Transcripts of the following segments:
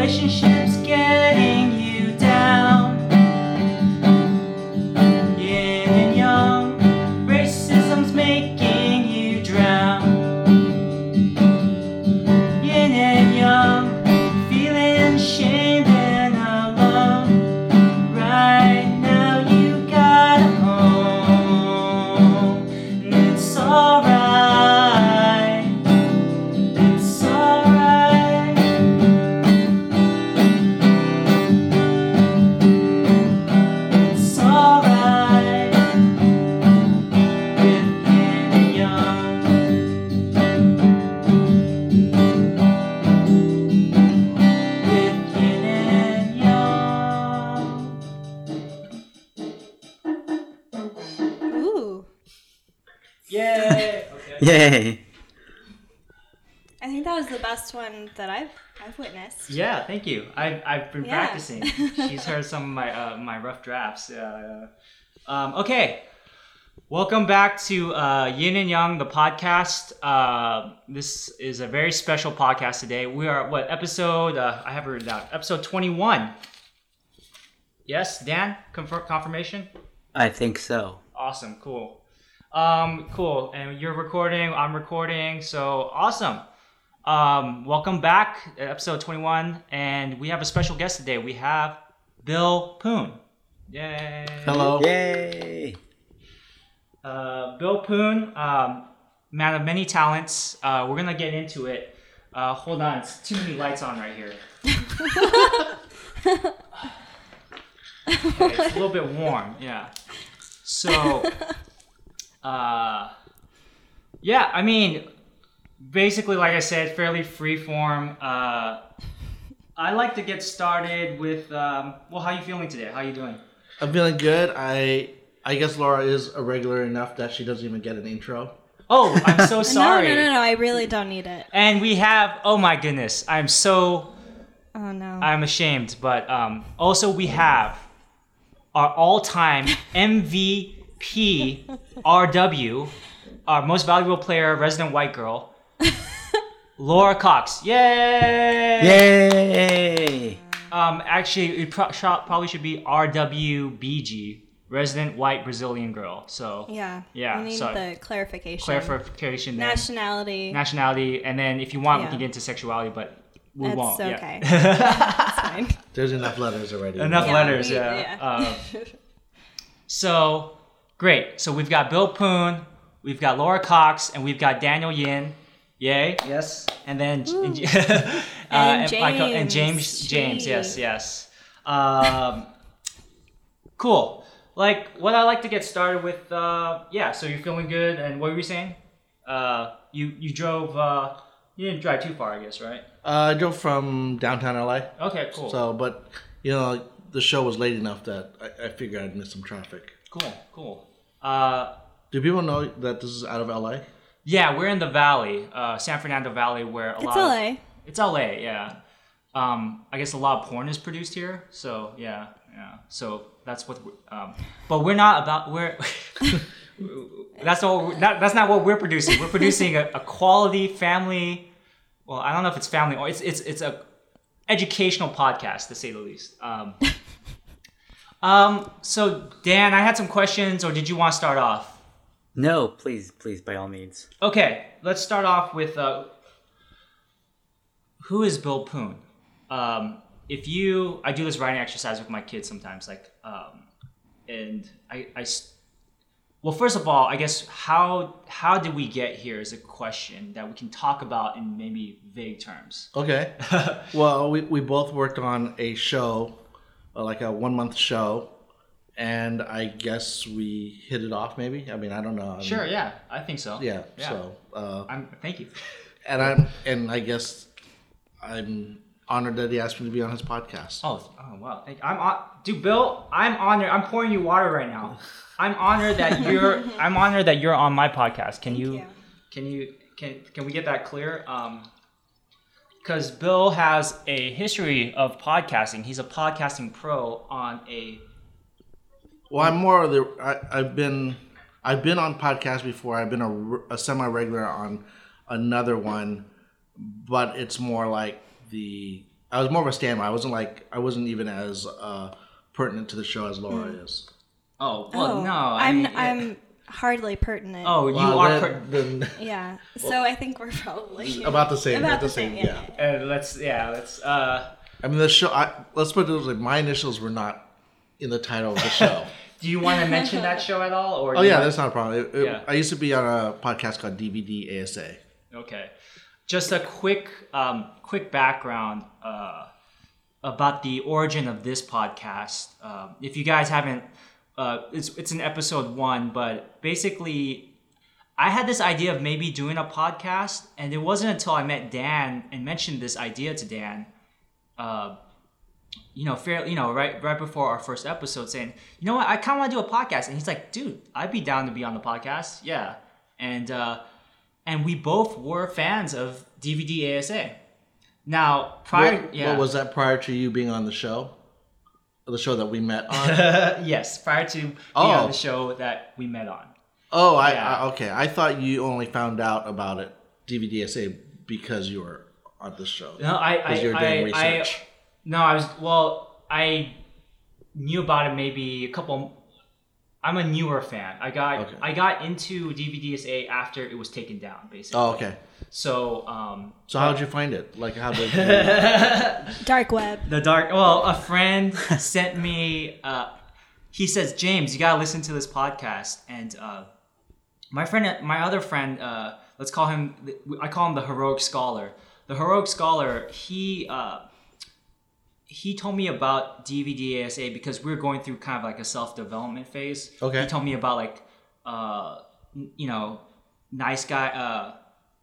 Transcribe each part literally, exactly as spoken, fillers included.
relationships getting you down. Yin and Yang, racism's making you drown. Yin and Yang, feeling ashamed and alone. Right now you got a home, and it's alright. Yay! I think that was the best one that I've I've witnessed. Yeah, thank you. I've I've been yeah. practicing. She's heard some of my uh, my rough drafts. Uh, um, okay, welcome back to uh, Yin and Yang, the podcast. Uh, this is a very special podcast today. We are at what episode? Uh, I have it written down. Episode twenty-one. Yes, Dan, confirm confirmation. I think so. Awesome. Cool. Um, cool. And you're recording, I'm recording. So awesome. Um, welcome back to episode twenty-one. And we have a special guest today. We have Bill Poon. Yay. Hello. Yay. Uh, Bill Poon, um, man of many talents. Uh, we're going to get into it. Uh, hold on. It's too many lights on right here. Okay, it's a little bit warm. Yeah. So... Uh, yeah, I mean, basically, like I said, fairly freeform. Uh, I like to get started with, um, well, how are you feeling today? How are you doing? I'm feeling good. I I guess Laura is irregular enough that she doesn't even get an intro. Oh, I'm so sorry. no, no, no, no, I really don't need it. And we have, oh my goodness, I'm so, oh no, I'm ashamed. But um, also we have our all-time M V P. P R W, our most valuable player, resident white girl, Laura Cox. Yay! Yay! Um, actually, it pro- shop probably should be R W B G, resident white Brazilian girl. So yeah, yeah. We need so the clarification. Clarification. Then. Nationality. Nationality, and then if you want, yeah. we can get into sexuality, but we That's won't. That's okay. Yeah. That's fine. There's enough letters already. Enough yeah, letters. We, yeah. yeah. Um, so. Great. So we've got Bill Poon, we've got Laura Cox, and we've got Daniel Yin. Yay. Yes. And then and, uh, and, James. Michael, and James. Jeez. James. Yes. Yes. Um, cool. Like what I like to get started with. Uh, yeah. So you're feeling good, and what were you saying? Uh, you you drove. Uh, you didn't drive too far, I guess, right? Uh, I drove from downtown L A. Okay. Cool. So, but you know, the show was late enough that I, I figured I'd miss some traffic. Cool. Cool. Uh, do people know that this is out of L A? Yeah, we're in the valley, uh, San Fernando Valley, where a it's lot. It's L A. Of, it's L A. Yeah. Um, I guess a lot of porn is produced here, so yeah, yeah. So that's what. We're, um, but we're not about. We're. that's not. What we're, not that's not what we're producing. We're producing a, a quality family. Well, I don't know if it's family or it's it's it's a educational podcast, to say the least. Um, Um, so Dan, I had some questions, or did you want to start off? No, please, please, by all means. Okay, let's start off with, uh, who is Bill Poon? Um, if you, I do this writing exercise with my kids sometimes, like, um, and I, I, well, first of all, I guess how, how did we get here is a question that we can talk about in maybe vague terms. Okay. Well, we, we both worked on a show, like a one-month show, and I guess we hit it off, maybe? I mean, I don't know. I mean, sure, yeah. I think so. Yeah, yeah. so... Uh, I'm, thank you. And I'm, and I guess I'm honored that he asked me to be on his podcast. Oh, oh wow. Thank you. I'm on, dude, Bill, I'm honored. I'm pouring you water right now. I'm honored that you're... I'm honored that you're on my podcast. Can you, you... Can you... Can Can we get that clear? Um... Because Bill has a history of podcasting. He's a podcasting pro on a. Well, I'm more of the. I, I've been, I've been on podcasts before. I've been a, a semi-regular on another one, but it's more like the I was more of a standby. I wasn't like I wasn't even as uh, pertinent to the show as Laura mm. is. Oh well, oh, no, I I'm mean, I'm yeah. hardly pertinent. Oh, you well, are pertinent. Yeah, well, so I think we're probably about the same. About the same. same yeah. yeah. Uh, let's yeah let's. Uh, I mean the show. I, let's put it this way: my initials were not in the title of the show. Do you want to mention that show at all? Or oh yeah, want... that's not a problem. It, it, yeah. I used to be on a podcast called D V D A S A. Okay. Just a quick, um, quick background uh, about the origin of this podcast. Uh, if you guys haven't, uh, it's it's in episode one, but basically, I had this idea of maybe doing a podcast, and it wasn't until I met Dan and mentioned this idea to Dan, uh, you know, fairly, you know, right right before our first episode, saying, you know what, I kind of want to do a podcast, and he's like, dude, I'd be down to be on the podcast, yeah, and. Uh, And we both were fans of D V D A S A. Now, prior... What, yeah. what was that prior to you being on the show? The show that we met on? Yes, prior to being oh. on the show that we met on. Oh, I, yeah. I okay. I thought you only found out about it, D V D A S A, because you were on the show. No, I... Because you were doing I, research. I, no, I was... Well, I knew about it maybe a couple... I'm a newer fan. I got okay. I got into D V D S A after it was taken down, basically. Oh, okay. So, um, so how did you find it? Like, how did you... dark web? The dark. Well, a friend sent me. Uh, he says, James, you gotta listen to this podcast. And uh, my friend, my other friend, uh, let's call him. I call him the heroic scholar. The heroic scholar. He. Uh, He told me about D V D A S A because we were going through kind of like a self-development phase. Okay. He told me about like, uh, you know, Nice Guy, uh,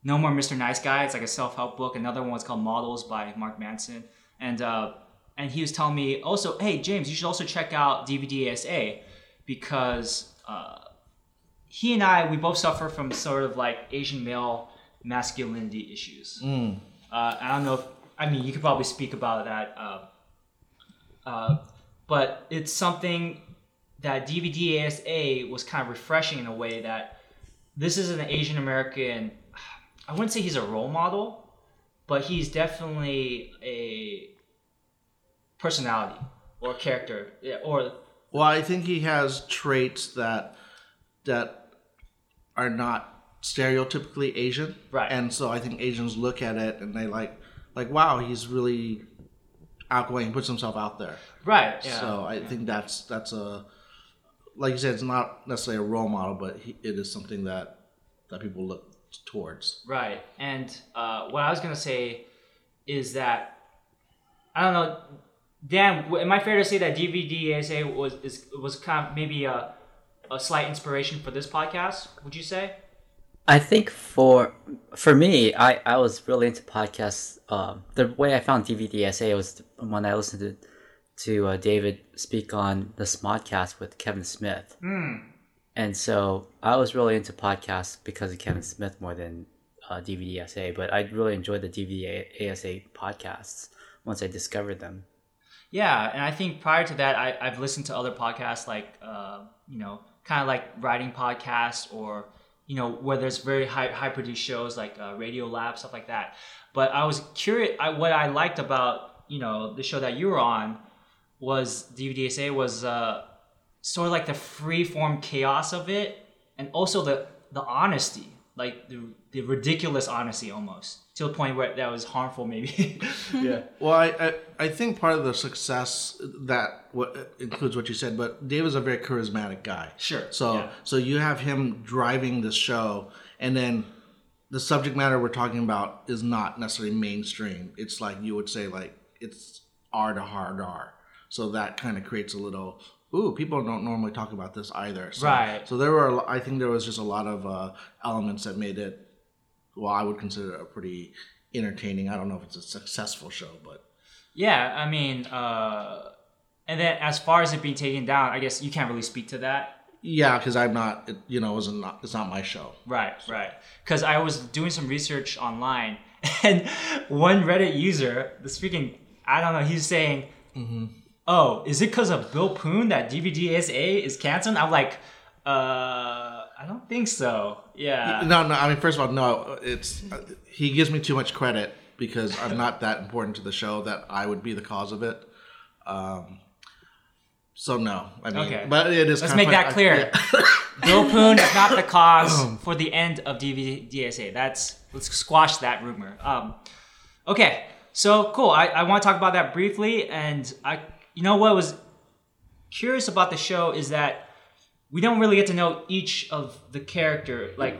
No More Mister Nice Guy. It's like a self-help book. Another one was called Models by Mark Manson. And uh, and he was telling me also, hey, James, you should also check out D V D A S A because uh, he and I, we both suffer from sort of like Asian male masculinity issues. Mm. Uh, I don't know if, I mean, you could probably speak about that. Uh, Uh, but it's something that D V D A S A was kind of refreshing in a way that this is an Asian American. I wouldn't say he's a role model, but he's definitely a personality or character. Yeah, or well, I think he has traits that that are not stereotypically Asian, right? And so I think Asians look at it and they like like wow, he's really outgoing, puts himself out there, right? Yeah. So I yeah. think that's that's a, like you said, it's not necessarily a role model, but he, it is something that that people look towards, right? And uh, what I was gonna say is that I don't know, Dan. Am I fair to say that D V D A S A was is was kind of maybe a a slight inspiration for this podcast? Would you say? I think for for me, I, I was really into podcasts. Um, the way I found D V D A S A was when I listened to to uh, David speak on the Smodcast with Kevin Smith, mm. and so I was really into podcasts because of Kevin Smith more than uh, D V D A S A. But I really enjoyed the D V D A S A podcasts once I discovered them. Yeah, and I think prior to that, I I've listened to other podcasts like uh, you know, kind of like writing podcasts or. You know, where there's very high high produced shows like uh, Radio Lab, stuff like that. But I was curious. I, what I liked about you know the show that you were on was D V D A S A was uh, sort of like the free form chaos of it, and also the the honesty, like the the ridiculous honesty, almost to the point where that was harmful, maybe. yeah. Well, I, I I think part of the success that what includes what you said, but Dave is a very charismatic guy. Sure. So yeah. so you have him driving the show, and then the subject matter we're talking about is not necessarily mainstream. It's like you would say, like it's R to hard R. So that kind of creates a little. Ooh, people don't normally talk about this either. So, right. So there were, I think there was just a lot of uh, elements that made it, well, I would consider it a pretty entertaining, I don't know if it's a successful show, but. Yeah, I mean, uh, and then as far as it being taken down, I guess you can't really speak to that. Yeah, because I'm not, it, you know, it was not, it's not my show. Right, so. right. Because I was doing some research online and one Reddit user, speaking, I don't know, he's saying, mm-hmm. oh, is it because of Bill Poon that D V D A S A is canceled? I'm like, uh, I don't think so. Yeah. No, no. I mean, first of all, no. It's he gives me too much credit because I'm not that important to the show that I would be the cause of it. Um, so no, I mean, okay. But it is. Let's kind make of that clear. I, yeah. Bill Poon is not the cause for the end of D V D A S A. That's let's squash that rumor. Um, okay, so cool. I, I want to talk about that briefly, and I, you know, what was curious about the show is that we don't really get to know each of the character. Like,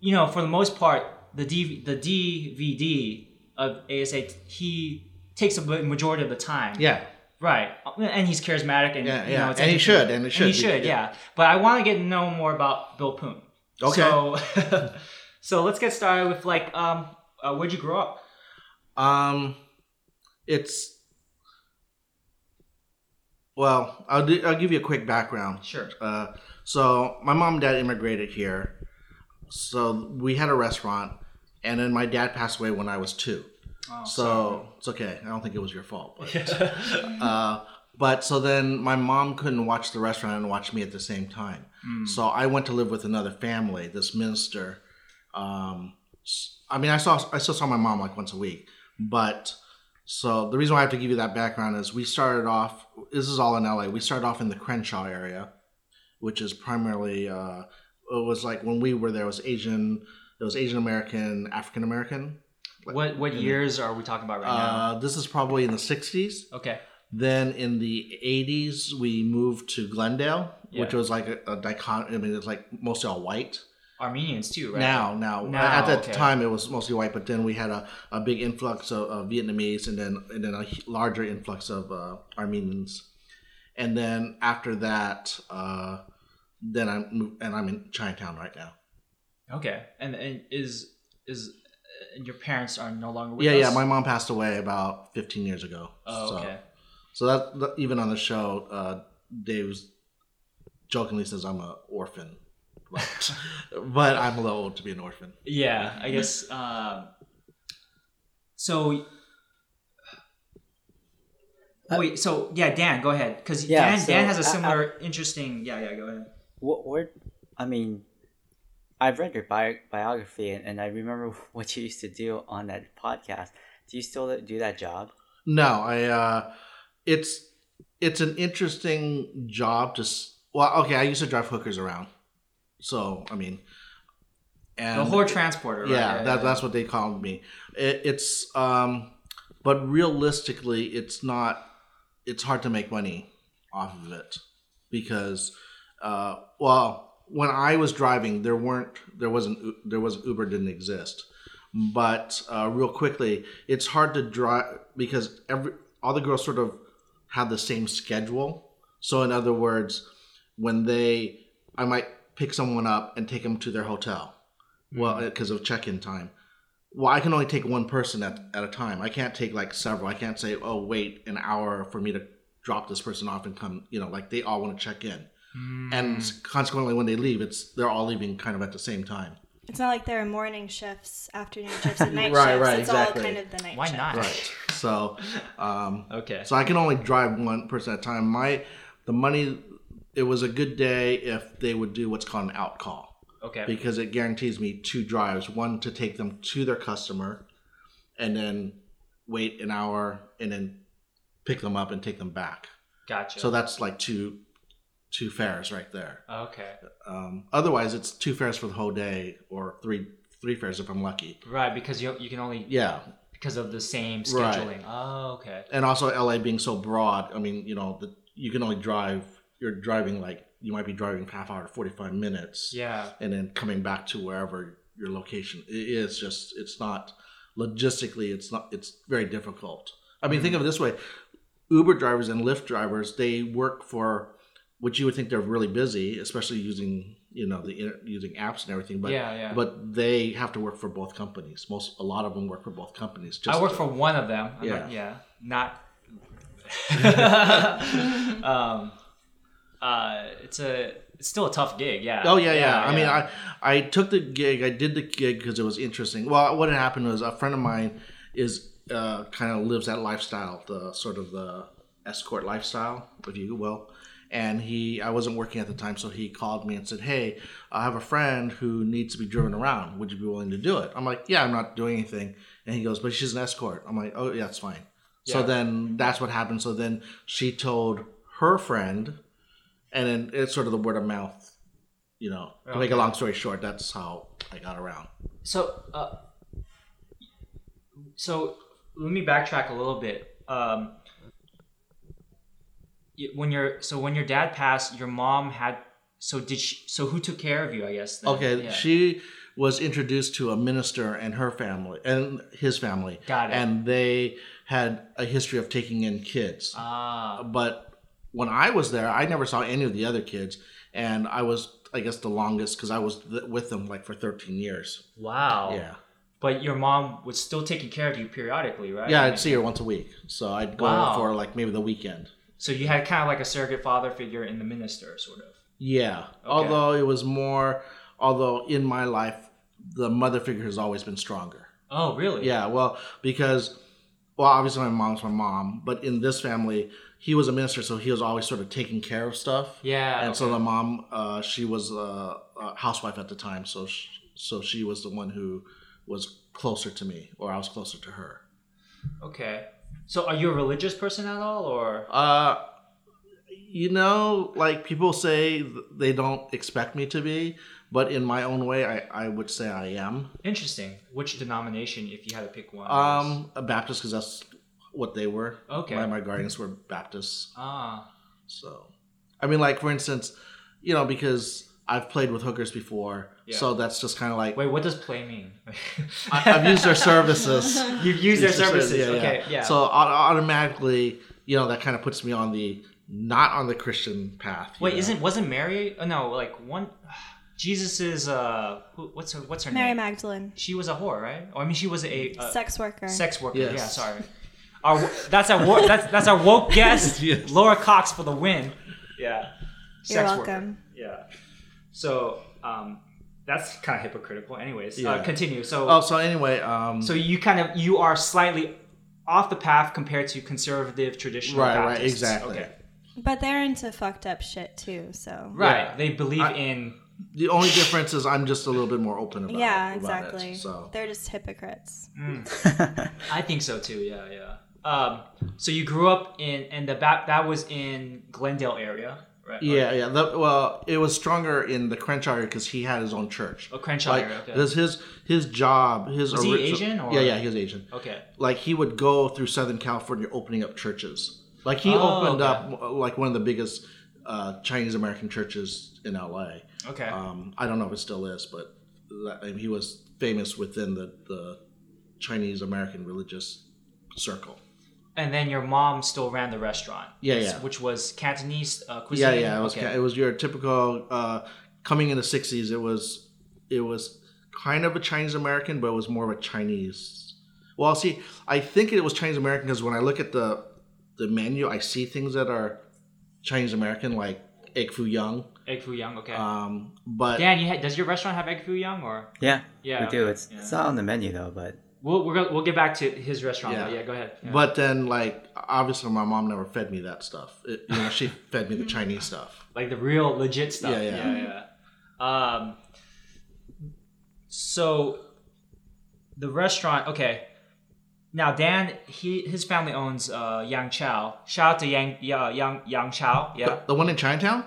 you know, for the most part, the D V, the D V D of A S A, he takes a majority of the time. Yeah. Right. And he's charismatic. And, yeah, yeah. You know, it's and he should. And, it should and he be, should, yeah. yeah. But I want to get to know more about Bill Poon. Okay. So, so let's get started with, like, um, uh, where'd you grow up? Um, It's... Well, I'll do, I'll give you a quick background. Sure. Uh, so my mom and dad immigrated here. So we had a restaurant, and then my dad passed away when I was two. Oh, so sorry. It's okay. I don't think it was your fault. But, uh, but so then my mom couldn't watch the restaurant and watch me at the same time. Mm. So I went to live with another family. This minister. Um, I mean, I saw I still saw my mom like once a week, but. So the reason why I have to give you that background is we started off, this is all in L A, we started off in the Crenshaw area, which is primarily, uh, it was like when we were there, it was Asian, it was Asian American, African American. What what years are we talking about right uh, now? This is probably in the sixties. Okay. Then in the eighties, we moved to Glendale, yeah. which was like a, a dichotomy, I mean, it's like mostly all white. Armenians too, right? Now, now. now At that okay. time, it was mostly white, but then we had a, a big influx of, of Vietnamese and then and then a larger influx of uh, Armenians. And then after that, uh, then I'm and I'm in Chinatown right now. Okay. And and is is and your parents are no longer with yeah, us? Yeah, yeah. My mom passed away about fifteen years ago. Oh, so, okay. So that even on the show, uh, Dave jokingly says I'm an orphan. But, but I'm a little old to be an orphan. Yeah, I guess. Uh, so, uh, wait, so, yeah, Dan, go ahead. Because yeah, Dan, so Dan has a similar, I, I, interesting, yeah, yeah, go ahead. What, what, I mean, I've read your bio, biography, and, and I remember what you used to do on that podcast. Do you still do that job? No, I. Uh, it's, it's an interesting job to, well, okay, I used to drive hookers around. So, I mean... And the whore transporter, right? Yeah, yeah, that, yeah, that's what they called me. It, it's... Um, but realistically, it's not... It's hard to make money off of it. Because, uh, well, when I was driving, there weren't... There wasn't... There was Uber didn't exist. But uh, real quickly, it's hard to drive... Because every all the girls sort of have the same schedule. So, in other words, when they... I might... pick someone up and take them to their hotel. Well, because mm-hmm. of check-in time. Well, I can only take one person at, at a time. I can't take like several. I can't say, oh, wait an hour for me to drop this person off and come, you know, like they all want to check in. Mm. And consequently, when they leave, it's they're all leaving kind of at the same time. It's not like there are morning shifts, afternoon shifts, and night right, shifts. Right, it's exactly. all kind of the night Why shift. Why not? Right. So, um, okay. So I can only drive one person at a time. My, the money... It was a good day if they would do what's called an out call. Okay. Because it guarantees me two drives. One to take them to their customer and then wait an hour and then pick them up and take them back. Gotcha. So that's like two two fares right there. Okay. Um, otherwise, it's two fares for the whole day or three three fares if I'm lucky. Right, because you you can only... Yeah. Because of the same scheduling. Right. Oh, okay. And also L A being so broad, I mean, you know, the, you can only drive... You're driving like you might be driving half hour to forty-five minutes, yeah, and then coming back to wherever your location is. Just it's not logistically, it's not it's very difficult. I mean, mm-hmm. think of it this way: Uber drivers and Lyft drivers, they work for which you would think they're really busy, especially using you know the using apps and everything. But yeah, yeah. but they have to work for both companies. Most a lot of them work for both companies. Just I work to, for one of them. Yeah, not, yeah, not. um, Uh, it's a it's still a tough gig, yeah. Oh yeah, yeah. yeah I yeah. mean, I I took the gig. I did the gig because it was interesting. Well, what had happened was a friend of mine is uh, kind of lives that lifestyle, the sort of the escort lifestyle, if you will. And he, I wasn't working at the time, so he called me and said, hey, I have a friend who needs to be driven around. Would you be willing to do it? I'm like, yeah, I'm not doing anything. And he goes, but she's an escort. I'm like, oh, yeah, that's fine. Yeah. So then that's what happened. So then she told her friend, and then it's sort of the word of mouth, you know, okay. To make a long story short, that's how I got around. So, uh, so let me backtrack a little bit. Um, When you're so when your dad passed, your mom had so did she, so who took care of you? I guess then? Okay, yeah. She was introduced to a minister and her family and his family. Got it. And they had a history of taking in kids. Ah. But when I was there, I never saw any of the other kids, and I was I guess the longest because I was with them like for thirteen years. Wow. Yeah. But your mom was still taking care of you periodically, right? Yeah, I'd see her once a week, so I'd go wow. for like maybe the weekend. So you had kind of like a surrogate father figure in the minister, sort of. Yeah. Okay. Although it was more, although in my life, the mother figure has always been stronger. Oh, really? Yeah. Well, because, well, obviously my mom's my mom, but in this family, he was a minister, so he was always sort of taking care of stuff. Yeah. And okay. so the mom, uh, she was a, a housewife at the time, so she, so she was the one who was closer to me, or I was closer to her. Okay. So are you a religious person at all, or? Uh, you know, like people say they don't expect me to be, but in my own way, I, I would say I am. Interesting. Which denomination, if you had to pick one? Um, a Baptist, because that's what they were. Okay. My, my guardians were Baptists. Ah. So, I mean, like for instance, you know, because I've played with hookers before, yeah. so that's just kind of like... Wait, what does play mean? I, I've used their services. You've used, used their services, services. Yeah, okay, yeah. yeah. So automatically, you know, that kind of puts me on the, not on the Christian path. Wait, know? isn't, wasn't Mary, oh, no, like one, Jesus is, uh, who, what's her What's her Mary name? Mary Magdalene. She was a whore, right? Or I mean, she was a... a sex worker. Sex worker, yes. yeah, sorry. Our, that's, our wo- that's, that's our woke guest, yes. Laura Cox for the win. Yeah. You're sex welcome. Worker. Yeah. So um, that's kind of hypocritical. Anyways, yeah. uh, continue. So oh, so anyway, um, so you kind of you are slightly off the path compared to conservative traditional right, Baptists. Right, exactly. Okay. But they're into fucked up shit too. So right, yeah. they believe I, in. The only difference is I'm just a little bit more open about. Yeah, it, about exactly. It, so they're just hypocrites. Mm. I think so too. Yeah, yeah. Um, so you grew up in, and the ba- that was in Glendale area. Right, yeah, right. yeah. The, well, it was stronger in the Crenshaw area because he had his own church. Oh, Crenshaw like, area. Okay. This his his job. His was he Asian? Or? Yeah, yeah, he was Asian. Okay. Like he would go through Southern California opening up churches. Like he oh, opened okay. up like one of the biggest uh, Chinese American churches in L A. Okay. Um, I don't know if it still is, but that, I mean, he was famous within the, the Chinese American religious circle. And then your mom still ran the restaurant. Yeah, yeah. Which was Cantonese uh, cuisine. Yeah, yeah. It was, okay. it was your typical uh, coming in the sixties. It was it was kind of a Chinese American, but it was more of a Chinese. Well, see, I think it was Chinese American because when I look at the the menu, I see things that are Chinese American, like egg foo young. Egg foo young, okay. Um, but Dan, you ha- does your restaurant have egg foo young or? Yeah, yeah, we do. It's yeah. it's not on the menu though, but. We'll we're gonna, we'll get back to his restaurant. Yeah, yeah go ahead. Yeah. But then, like, obviously, my mom never fed me that stuff. It, you know, she fed me the Chinese stuff, like the real legit stuff. Yeah, yeah, yeah. yeah. Um, so the restaurant, okay. Now Dan, he his family owns uh, Yang Chow. Shout out to Yang yeah, Yang Yang Chow. Yeah, the, the one in Chinatown.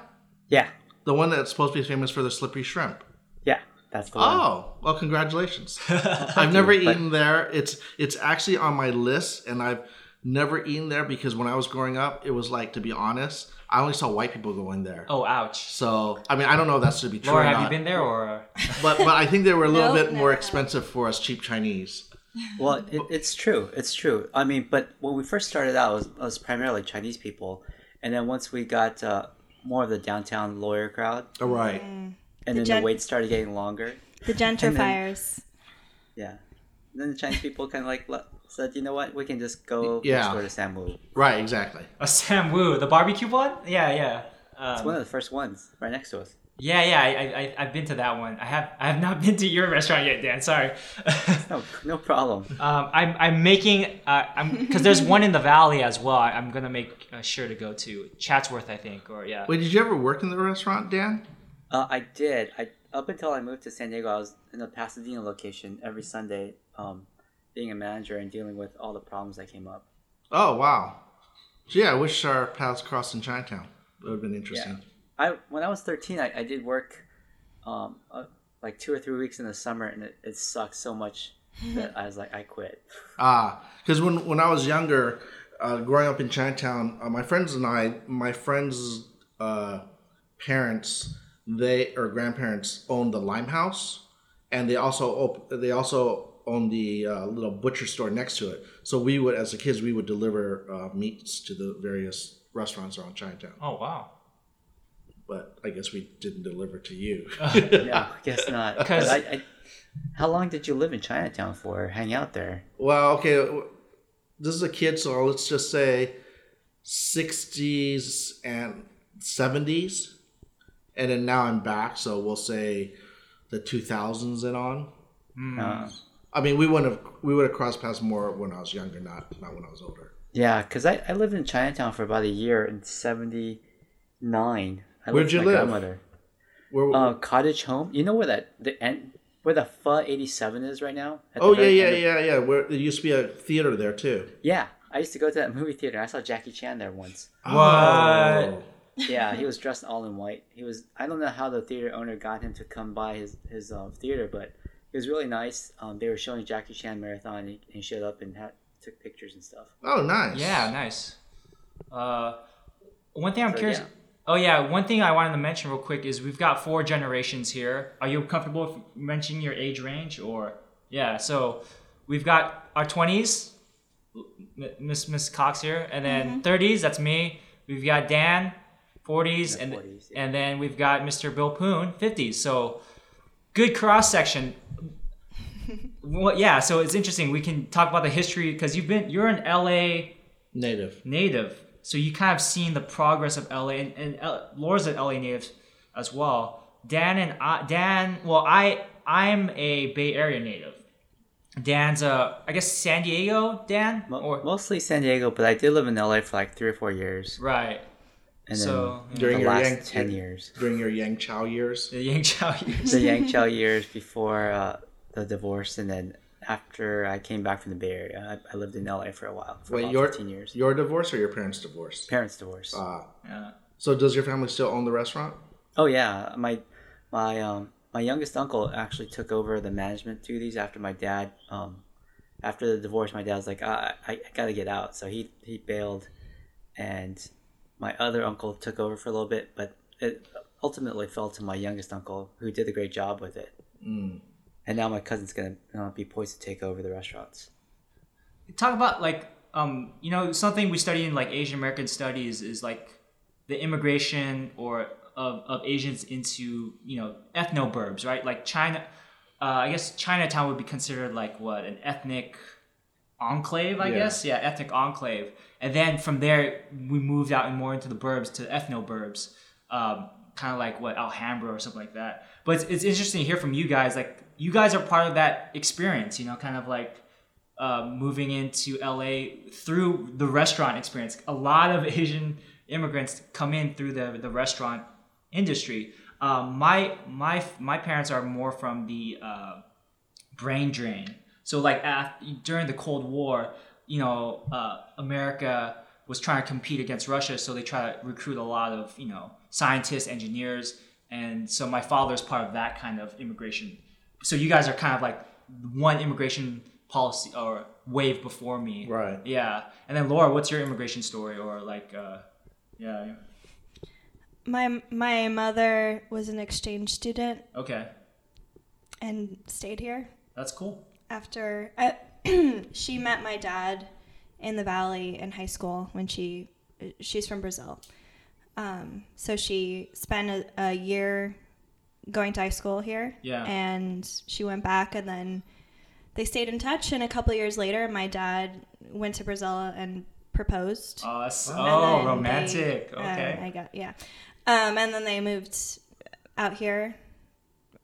Yeah, the one that's supposed to be famous for the slippery shrimp. Yeah. That's the oh, one. Well, congratulations. I've never you, eaten but... there. It's it's actually on my list, and I've never eaten there because when I was growing up, it was like, to be honest, I only saw white people going there. Oh, ouch. So, I mean, I don't know if that's to be true Laura, or not. Laura, have you been there? or? But but I think they were a little no, bit no. more expensive for us cheap Chinese. Well, it, it's true. It's true. I mean, but when we first started out, it was, it was primarily Chinese people. And then once we got uh, more of the downtown lawyer crowd. Oh, right. Mm. And the then gen- the wait started getting longer. The gentrifiers. Then, yeah. And then the Chinese people kind of like said, you know what? We can just go yeah. next door to Sam Wu. Right, exactly. A Sam Wu, the barbecue one? Yeah, yeah. Um, it's one of the first ones right next to us. Yeah, yeah, I, I, I've been to that one. I have, I have not been to your restaurant yet, Dan. Sorry. no, no problem. Um, I'm, I'm making, uh, I'm because there's one in the valley as well. I'm gonna make uh, sure to go to Chatsworth, I think, or yeah. Wait, did you ever work in the restaurant, Dan? Uh, I did. I up until I moved to San Diego, I was in the Pasadena location every Sunday, um, being a manager and dealing with all the problems that came up. Oh wow! So, yeah, I wish our paths crossed in Chinatown. That would have been interesting. Yeah. I, when I was thirteen, I, I did work um, uh, like two or three weeks in the summer, and it, it sucked so much that I was like, I quit. Ah, because when, when I was younger, uh, growing up in Chinatown, uh, my friends and I, my friends' uh, parents, they or grandparents owned the Limehouse, and they also op- they also owned the uh, little butcher store next to it. So we would, as the kids, we would deliver uh, meats to the various restaurants around Chinatown. Oh wow. But I guess we didn't deliver to you. Yeah, I guess not. Cause I, I, how long did you live in Chinatown for, hang out there? Well, okay, this is a kid, so let's just say sixties and seventies. And then now I'm back, so we'll say the two thousands and on. Mm. Uh, I mean, we wouldn't have, we would have crossed paths more when I was younger, not, not when I was older. Yeah, because I, I lived in Chinatown for about a year in seventy-nine. I Where'd you live? Grandmother. Where, uh, cottage home. You know where that the end where the Pho eighty-seven is right now? Oh yeah, yeah, of, yeah, yeah. Where there used to be a theater there too. Yeah, I used to go to that movie theater. I saw Jackie Chan there once. What? Oh. Yeah, he was dressed all in white. He was. I don't know how the theater owner got him to come by his his uh, theater, but he was really nice. Um, they were showing Jackie Chan marathon, and he, he showed up and had, took pictures and stuff. Oh, nice. Yeah, nice. Uh, one thing I'm so, curious. Yeah. Oh yeah, one thing I wanted to mention real quick is we've got four generations here. Are you comfortable mentioning your age range or? Yeah, so we've got our twenties, Miss Miss Cox here, and then mm-hmm. thirties, that's me. We've got Dan, forties, and forties, yeah. And then we've got Mister Bill Poon, fifties. So good cross section. Well, yeah, so it's interesting. We can talk about the history because you've been you're an L A native. Native. So you kind of seen the progress of L A, and, and L, Laura's an L A native as well. Dan and I, Dan, well, I I'm a Bay Area native. Dan's a, I guess San Diego, Dan, or mostly San Diego, but I did live in L A for like three or four years. Right. And so then during the your last Yang, ten years, during your Yang Chow years, the Yang Chow years, the Yang Chow years before uh, the divorce, and then. After I came back from the Bay Area, I, I lived in L A for a while, for Wait, about your, fifteen years. Your divorce or your parents' divorce? Parents' divorce. Ah. Yeah. So does your family still own the restaurant? Oh yeah, my my um, my youngest uncle actually took over the management duties after my dad. Um, after the divorce, my dad was like, I I, I gotta get out, so he he bailed, and my other uncle took over for a little bit, but it ultimately fell to my youngest uncle, who did a great job with it. Mm. And now my cousin's going to uh, be poised to take over the restaurants. Talk about like, um, you know, something we study in like Asian American studies is like the immigration or of, of Asians into, you know, ethnoburbs, right? Like China, uh, I guess Chinatown would be considered like what, an ethnic enclave, I yeah. guess? Yeah, ethnic enclave. And then from there, we moved out and more into the burbs to ethnoburbs, um, kind of like what, Alhambra or something like that. But it's, it's interesting to hear from you guys, like, you guys are part of that experience, you know, kind of like uh, moving into L A through the restaurant experience. A lot of Asian immigrants come in through the, the restaurant industry. Um, my my my parents are more from the uh, brain drain. So like after, during the Cold War, you know, uh, America was trying to compete against Russia. So they try to recruit a lot of, you know, scientists, engineers. And so my father's part of that kind of immigration. So you guys are kind of like one immigration policy or wave before me. Right. Yeah. And then Laura, what's your immigration story or like, uh, yeah. My, my mother was an exchange student. Okay. And stayed here. That's cool. After I, she met my dad in the Valley in high school when she, she's from Brazil. Um, so she spent a, a year going to high school here, yeah, and she went back, and then they stayed in touch, and a couple of years later my dad went to Brazil and proposed. Oh, that's so romantic. They, okay. Um, I got yeah. Um and then they moved out here,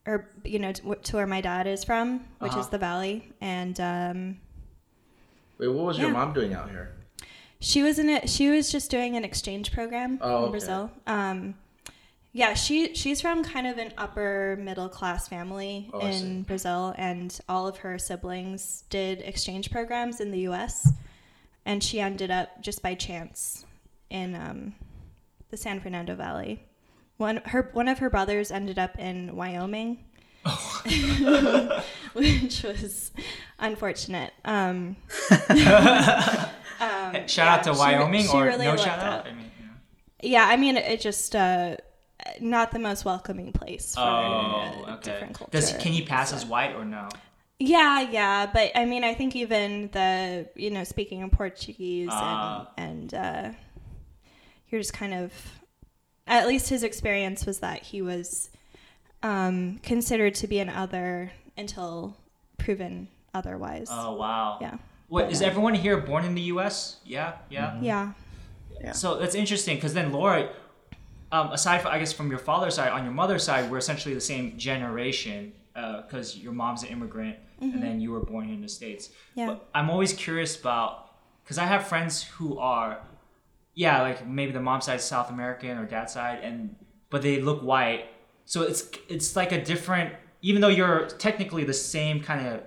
or, you know, to, to where my dad is from, which uh-huh. is the Valley. And um, wait, what was yeah. your mom doing out here? She was in a, She was just doing an exchange program oh, in okay. Brazil. Um, yeah, she she's from kind of an upper middle class family oh, in Brazil, and all of her siblings did exchange programs in the U S And she ended up just by chance in um, the San Fernando Valley. One her one of her brothers ended up in Wyoming, oh. which was unfortunate. Um, Um, shout yeah, out to Wyoming she, she or really no shout out? out. I mean, yeah. yeah, I mean, it just uh, not the most welcoming place for oh, a okay. different culture. Does he, can he pass so. as white or no? Yeah, yeah, but I mean, I think even the, you know, speaking in Portuguese uh, and, and uh, you're just kind of, at least his experience was that he was um, considered to be an other until proven otherwise. Oh, wow. Yeah. What, is everyone here born in the U S? Yeah, yeah. Mm-hmm. Yeah. Yeah. So that's interesting, because then Laura, um, aside from, I guess, from your father's side, on your mother's side, we're essentially the same generation, because uh, your mom's an immigrant, mm-hmm. and then you were born here in the States. Yeah. But I'm always curious about, because I have friends who are, yeah, like maybe the mom's side is South American or dad's side, and but they look white. So it's it's like a different, even though you're technically the same kind of,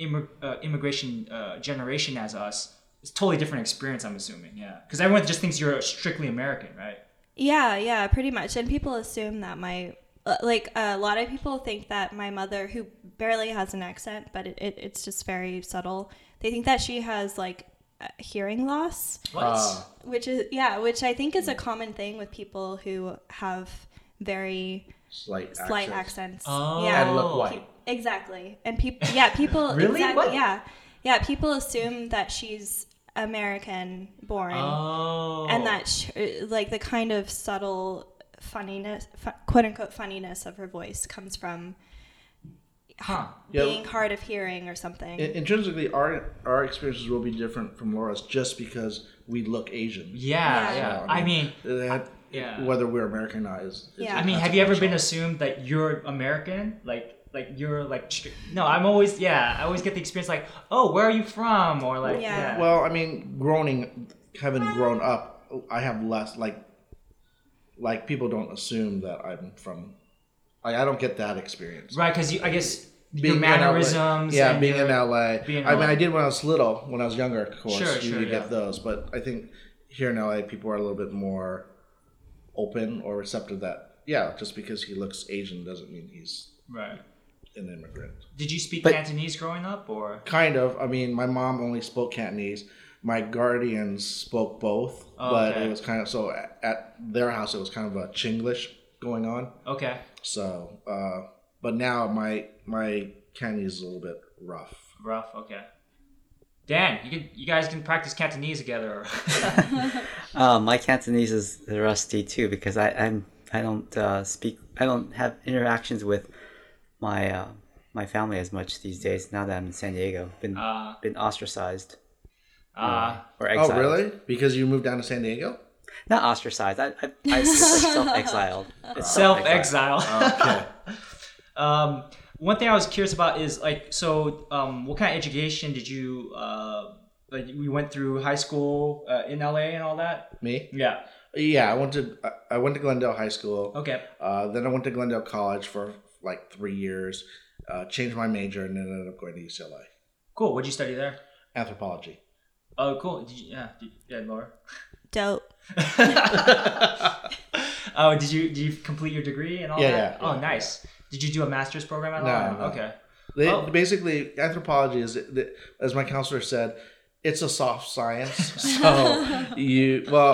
Immig- uh, immigration uh, generation as us, it's a totally different experience, I'm assuming. Yeah, because everyone just thinks you're strictly American, right? Yeah, yeah, pretty much. And people assume that my like a lot of people think that my mother, who barely has an accent, but it, it it's just very subtle, they think that she has like hearing loss, what? Uh, which is yeah, which I think is a common thing with people who have very slight slight accents. accents. Oh, yeah, and look white. Exactly. And people, yeah, people, really? Exactly, yeah. Yeah, people assume that she's American born. Oh. And that, she, like, the kind of subtle funniness, fu- quote unquote funniness of her voice comes from huh. being yeah. hard of hearing or something. Intrinsically, our, our experiences will be different from Laura's just because we look Asian. Yeah, yeah. So, I mean, I mean that, yeah. whether we're American or not is. is yeah. I mean, have you ever been assumed that you're American? Like, Like you're like no, I'm always yeah. I always get the experience like, oh, where are you from? Or like yeah. yeah. Well, I mean, growing, having grown up, I have less like, like people don't assume that I'm from. Like I don't get that experience. Right, because I guess being your mannerisms. Yeah, being in L A. Being I mean, I did when I was little, when I was younger. Of course, sure, you sure, yeah. get those, but I think here in L A, people are a little bit more open or receptive. That yeah, just because he looks Asian doesn't mean he's right. an immigrant. Did you speak but Cantonese growing up, or kind of? I mean, my mom only spoke Cantonese. My guardians spoke both, oh, but okay. it was kind of so at, at their house. It was kind of a Chinglish going on. Okay. So, uh, but now my my Cantonese is a little bit rough. Rough. Okay. Dan, you can you guys can practice Cantonese together. uh, my Cantonese is rusty too because I I'm, I don't uh, speak. I don't have interactions with my uh, my family as much these days now that I'm in San Diego. Been uh, been ostracized. Uh, uh, or exiled. Oh, really? Because you moved down to San Diego? Not ostracized. I I, I self-exiled. It's self-exile. Self-exile. Okay. um, one thing I was curious about is like, so um, what kind of education did you uh, like? You went through high school uh, in L A and all that. Me? Yeah. Yeah, I went to I went to Glendale High School. Okay. Uh, then I went to Glendale College for like three years, uh, changed my major, and then ended up going to U C L A. Cool. What'd you study there? Anthropology. Oh, cool. Did you, yeah, did you, yeah, Laura. Dope. oh, did you did you complete your degree and all yeah, that? Yeah. Oh, yeah, nice. Yeah. Did you do a master's program at all? No, no. Okay. They, oh. Basically, anthropology is, as my counselor said, it's a soft science. So you, well,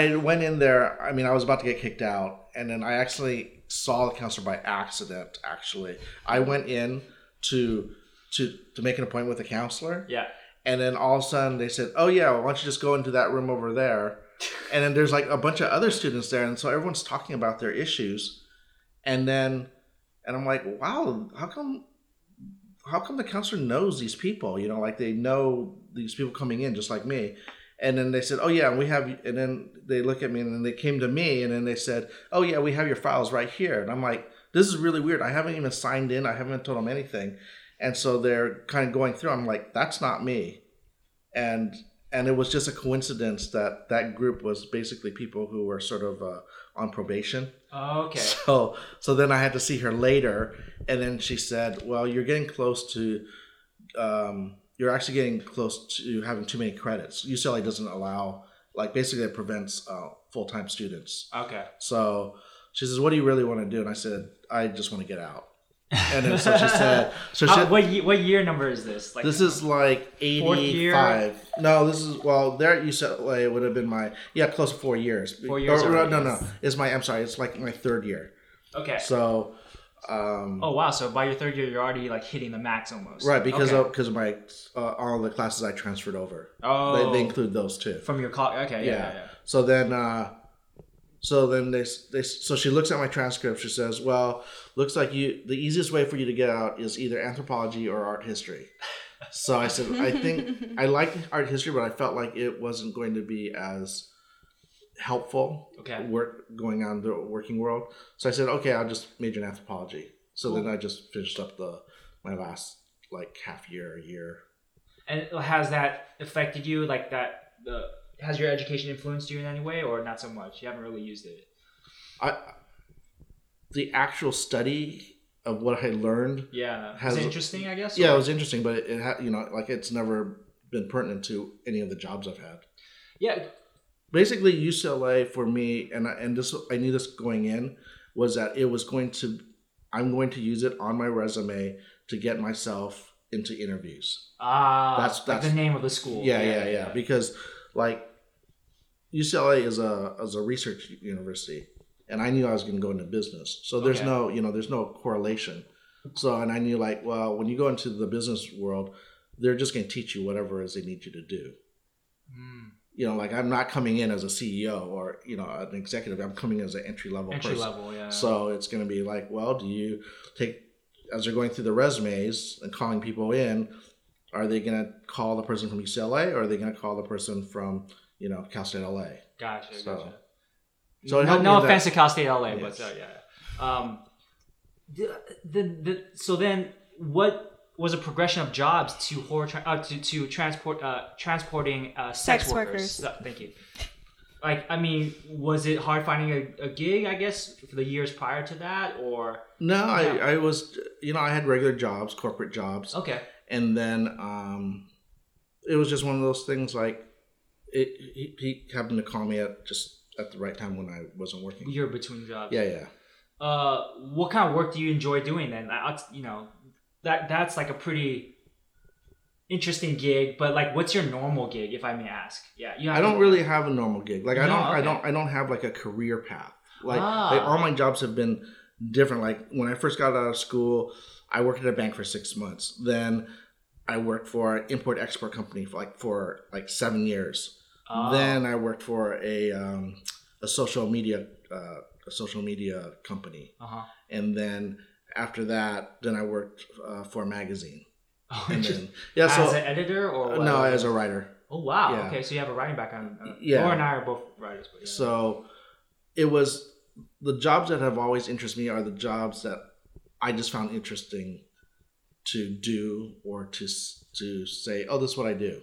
I went in there. I mean, I was about to get kicked out. And then I actually saw the counselor by accident, actually. I went in to, to, to make an appointment with the counselor. Yeah. And then all of a sudden they said, oh yeah, well, why don't you just go into that room over there? And then there's like a bunch of other students there. And so everyone's talking about their issues. And then, and I'm like, wow, how come, how come the counselor knows these people? You know, like they know these people coming in just like me. And then they said, oh yeah, we have, and then they look at me and then they came to me and then they said, oh yeah, we have your files right here. And I'm like, this is really weird. I haven't even signed in. I haven't told them anything. And so they're kind of going through. I'm like, that's not me. And and it was just a coincidence that that group was basically people who were sort of uh, on probation. Oh, okay. So so then I had to see her later. And then she said, well, you're getting close to... Um, you're actually getting close to having too many credits. U C L A doesn't allow... Like, basically, it prevents uh, full-time students. Okay. So she says, what do you really want to do? And I said, I just want to get out. And then so she said... So she, uh, what, year, what year number is this? Like, this is like eighty-five. No, this is... Well, there at U C L A it would have been my... Yeah, close to four years. Four years. Or, no, no, no. It's my... I'm sorry. It's like my third year. Okay. So... Um, oh, wow. So by your third year, you're already like hitting the max almost. Right. Because okay. of because of my, uh, all the classes I transferred over. Oh. They, they include those too. From your college. Okay. Yeah. Yeah. yeah, yeah. So then, uh, so then they, they, so she looks at my transcript. She says, well, looks like you, the easiest way for you to get out is either anthropology or art history. So I said, I think I liked art history, but I felt like it wasn't going to be as helpful okay. work going on in the working world. So I said, okay, I'll just major in anthropology. So cool. Then I just finished up the my last like half year, year. And has that affected you? Like that, the has your education influenced you in any way, or not so much? You haven't really used it. I the actual study of what I learned. Yeah, has, it's interesting, I guess. Yeah, or? It was interesting, but it, it ha, you know, like it's never been pertinent to any of the jobs I've had. Yeah. Basically, U C L A for me, and I, and this I knew this going in, was that it was going to, I'm going to use it on my resume to get myself into interviews. Ah, that's, that's the name of the school. Yeah, yeah, yeah. yeah. yeah. Because like U C L A is a is a research university, and I knew I was going to go into business. So there's okay. no you know there's no correlation. So and I knew like well when you go into the business world, they're just going to teach you whatever it is they need you to do. Mm. You know, like I'm not coming in as a C E O or, you know, an executive. I'm coming as an entry level person. Entry level, yeah. So it's going to be like, well, do you take, as they're going through the resumes and calling people in, are they going to call the person from U C L A or are they going to call the person from, you know, Cal State L A? Gotcha, so, gotcha. So no no offense to Cal State L A, yes. but so, yeah. Um, the, the, the, so then what... was a progression of jobs to horror tra- uh, to to transport uh, transporting uh, sex, sex workers. workers. Uh, thank you. Like, I mean, was it hard finding a, a gig? I guess for the years prior to that, or no, yeah. I, I was you know I had regular jobs, corporate jobs. Okay. And then um, it was just one of those things. Like it, he, he happened to call me at just at the right time when I wasn't working. You're between jobs. Yeah, yeah. Uh, what kind of work do you enjoy doing then? I, you know. That that's like a pretty interesting gig, but like, what's your normal gig, if I may ask? Yeah, you I don't really have a normal gig. Like, I no, don't, okay. I don't, I don't have like a career path. Like, ah. like, all my jobs have been different. Like, when I first got out of school, I worked at a bank for six months. Then I worked for an import export company for like for like seven years. Oh. Then I worked for a um, a social media uh, a social media company, uh-huh. and then. After that, then I worked uh, for a magazine. Oh, and then, yeah, as so, an editor or what? No, as a writer. Oh, wow. Yeah. Okay, so you have a writing background. Uh, yeah. Laura and I are both writers. But yeah. So it was the jobs that have always interested me are the jobs that I just found interesting to do or to to say, oh, this is what I do.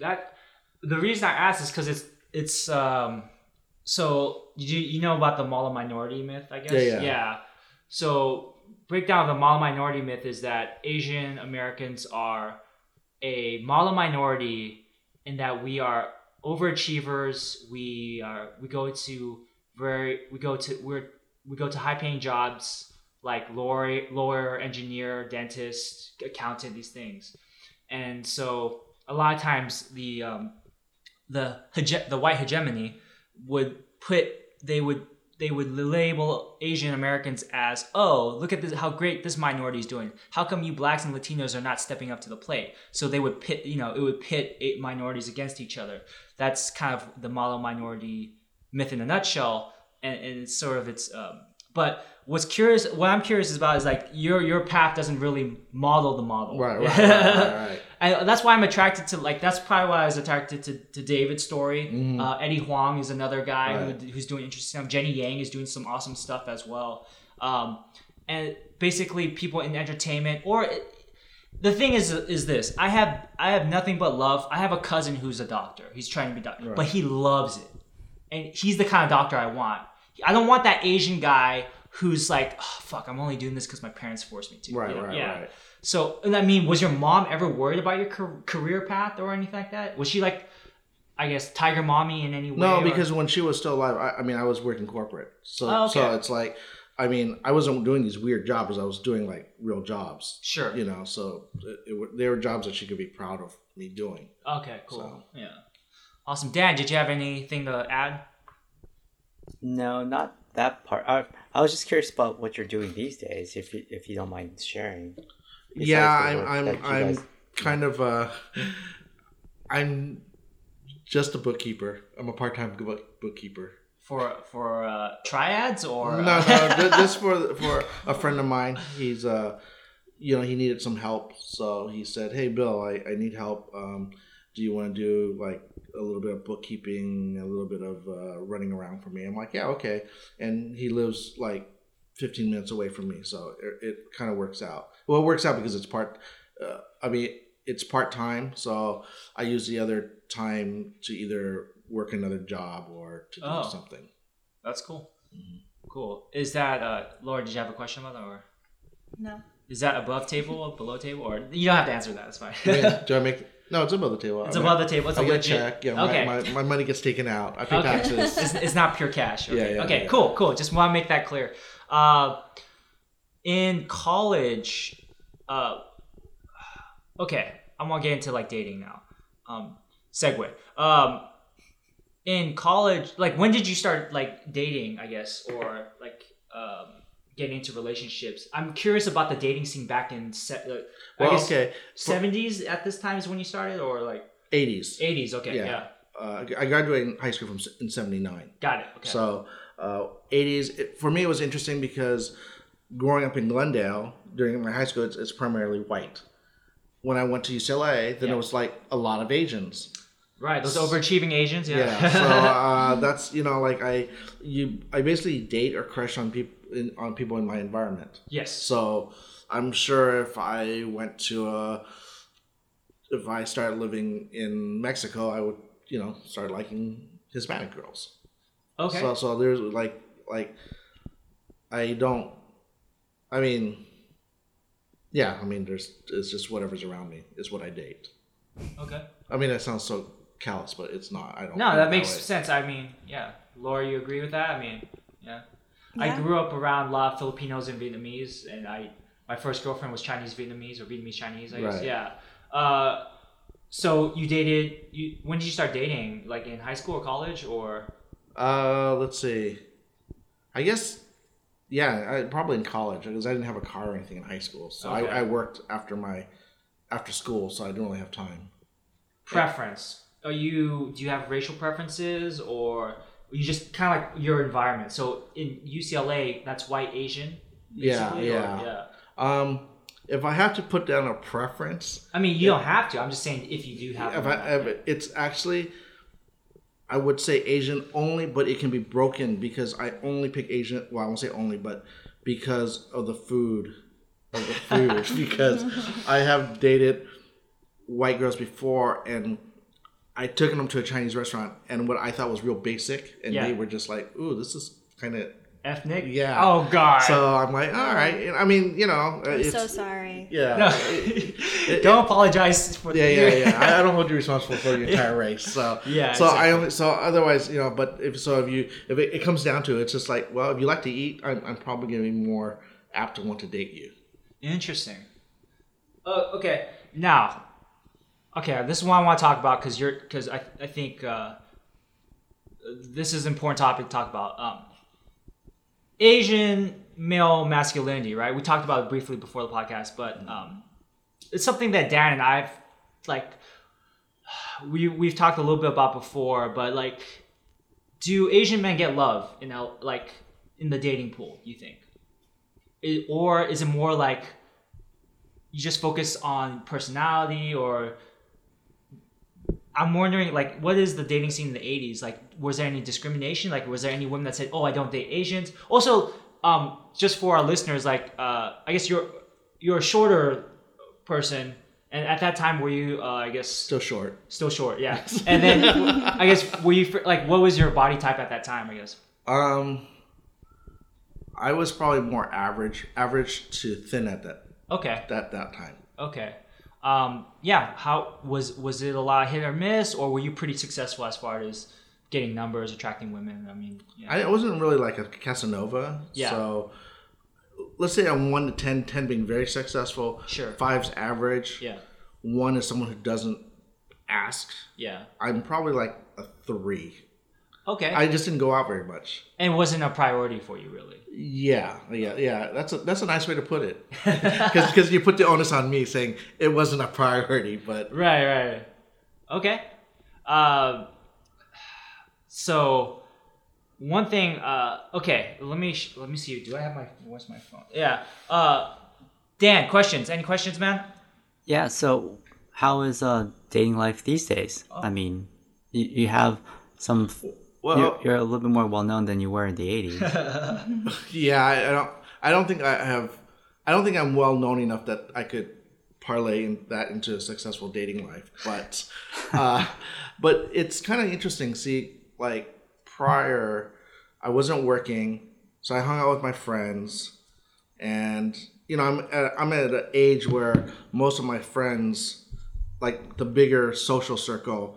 That the reason I asked is because it's it's um, so you you know about the model minority myth, I guess. Yeah. Yeah. yeah. So. Breakdown of the model minority myth is that Asian Americans are a model minority in that we are overachievers. We are we go to very we go to we're we go to high paying jobs like lawyer, lawyer, engineer, dentist, accountant, these things. And so a lot of times the um, the hege- the white hegemony would put they would. They would label Asian Americans as, oh, look at this, how great this minority is doing. How come you blacks and Latinos are not stepping up to the plate? So they would pit, you know, it would pit eight minorities against each other. That's kind of the model minority myth in a nutshell. And, and it's sort of it's, um, but what's curious, what I'm curious about is like your your path doesn't really model the model. Right, right, right, right, right. And that's why I'm attracted to, like, that's probably why I was attracted to, to David's story. Mm. Uh, Eddie Huang is another guy right. who, who's doing interesting stuff. Jenny Yang is doing some awesome stuff as well. Um, and basically people in entertainment. Or it, the thing is, is this: I have I have nothing but love. I have a cousin who's a doctor. He's trying to be a doctor, right. But he loves it, and he's the kind of doctor I want. I don't want that Asian guy who's like, oh, fuck, I'm only doing this because my parents forced me to. Right, you know? right, yeah. right. So, and I mean, was your mom ever worried about your career path or anything like that? Was she like, I guess, tiger mommy in any way? No, because or? when she was still alive, I, I mean, I was working corporate. So, oh, okay. so it's like, I mean, I wasn't doing these weird jobs. I was doing like real jobs. Sure. You know, so it, it, they were jobs that she could be proud of me doing. Okay, cool. So. Yeah. Awesome. Dan, did you have anything to add? No, not that part. I, I was just curious about what you're doing these days, if you, if you don't mind sharing. Yeah, I'm I'm I'm guys... kind of uh, I'm just a bookkeeper. I'm a part-time book, bookkeeper for for uh, triads or no uh... no just for for a friend of mine. He's uh you know he needed some help, so he said, "Hey Bill, I, I need help. Um, do you want to do like a little bit of bookkeeping, a little bit of uh, running around for me?" I'm like, "Yeah, okay." And he lives like fifteen minutes away from me, so it, it kind of works out. Well, it works out because it's part. Uh, I mean, it's part time, so I use the other time to either work another job or to do oh, something. That's cool. Mm-hmm. Cool. Is that uh, Laura? Did you have a question about that? Or no. Is that above table, below table, or you don't have to answer that? It's fine. Yeah. Do I make? No, it's above the table. It's I mean, above the table. It's I a legit check. Yeah, okay. my, my, my money gets taken out. I pay okay. taxes. It's, it's not pure cash. Okay. Yeah, yeah, okay. Yeah. Cool. Cool. Just want to make that clear. Uh, in college. Uh, okay, I'm gonna get into like dating now. Um, segue. Um, in college, like when did you start like dating, I guess, or like um, getting into relationships? I'm curious about the dating scene back in se- like, well, I guess okay. seventies at this time is when you started, or like eighties. eighties, okay, yeah. yeah. Uh, I graduated high school from in seventy-nine. Got it. Okay. So uh, eighties it, for me it was interesting because. Growing up in Glendale during my high school, it's, it's primarily white. When I went to U C L A, then yeah. it was like a lot of Asians. Right, those overachieving Asians. Yeah. yeah. So uh, that's you know like I you I basically date or crush on people in, on people in my environment. Yes. So I'm sure if I went to a if I started living in Mexico, I would you know start liking Hispanic girls. Okay. So so there's like like I don't. I mean, yeah, I mean, there's it's just whatever's around me is what I date. Okay. I mean, that sounds so callous, but it's not. I don't. No, that makes sense. I mean, yeah. Laura, you agree with that? I mean, yeah. yeah. I grew up around a lot of Filipinos and Vietnamese, and I my first girlfriend was Chinese Vietnamese or Vietnamese Chinese, I guess. Right. Yeah. Uh, so you dated, you, when did you start dating? Like in high school or college or? Uh, let's see. I guess... Yeah, I, probably in college because I didn't have a car or anything in high school, so okay. I, I worked after my after school, so I didn't really have time. Preference? Are you? Do you have racial preferences, or you just kind of like your environment? So in U C L A, that's white Asian. Yeah, yeah. Or, yeah. Um, if I have to put down a preference, I mean, you it, don't have to. I'm just saying if you do have. If I, if it, it's actually. I would say Asian only, but it can be broken because I only pick Asian. Well, I won't say only, but because of the food, of the food. Because I have dated white girls before, and I took them to a Chinese restaurant, and what I thought was real basic, and yeah. they were just like, "Ooh, this is kind of ethnic." Yeah. Oh God. So I'm like, all right. I mean, you know, I'm it's, so sorry. Yeah. No. it, it, don't it, apologize for. Yeah, the yeah, yeah. I, I don't hold you responsible for your entire race. So yeah. So exactly. I only. So otherwise, you know. But if so, if you, if it, it comes down to it, it's just like, well, if you like to eat, I'm, I'm probably going to be more apt to want to date you. Interesting. Uh, okay. Now, okay. This is what I want to talk about because you're because I I think uh, this is an important topic to talk about. Um, Asian male masculinity, right? We talked about it briefly before the podcast, but um, it's something that Dan and I've like we we've talked a little bit about before. But like, do Asian men get love in L- like in the dating pool? You think, it, or is it more like you just focus on personality? Or I'm wondering, like, what is the dating scene in the eighties? Like, was there any discrimination? Like, was there any women that said, oh, I don't date Asians? Also, um, just for our listeners, like uh, I guess you're you're a shorter person, and at that time were you uh, I guess still short, still short, yeah. And then I guess were you like what was your body type at that time? I guess. Um, I was probably more average, average to thin at that. Okay. That that time. Okay. Um, yeah. How was was it a lot of hit or miss, or were you pretty successful as far as getting numbers, attracting women? I mean, yeah. I wasn't really like a Casanova. Yeah. So let's say I'm one to ten, ten being very successful. Sure. Five's average. Yeah. One is someone who doesn't ask. Yeah. I'm probably like a three. Okay. I just didn't go out very much. And wasn't a priority for you, really. Yeah, yeah, yeah. That's a that's a nice way to put it, because you put the onus on me saying it wasn't a priority, but right, right, right. Okay. Uh, so one thing. Uh, okay, let me sh- let me see. Do I have my where's my phone? Yeah. Uh, Dan, questions? Any questions, man? Yeah. So, how is uh dating life these days? Oh. I mean, you, you have some. F- Well, you're, you're a little bit more well known than you were in the eighties. yeah, I, I don't. I don't think I have. I don't think I'm well known enough that I could parlay in, that into a successful dating life. But, uh, but it's kind of interesting. See, like prior, I wasn't working, so I hung out with my friends, and you know, I'm at, I'm at an age where most of my friends, like the bigger social circle.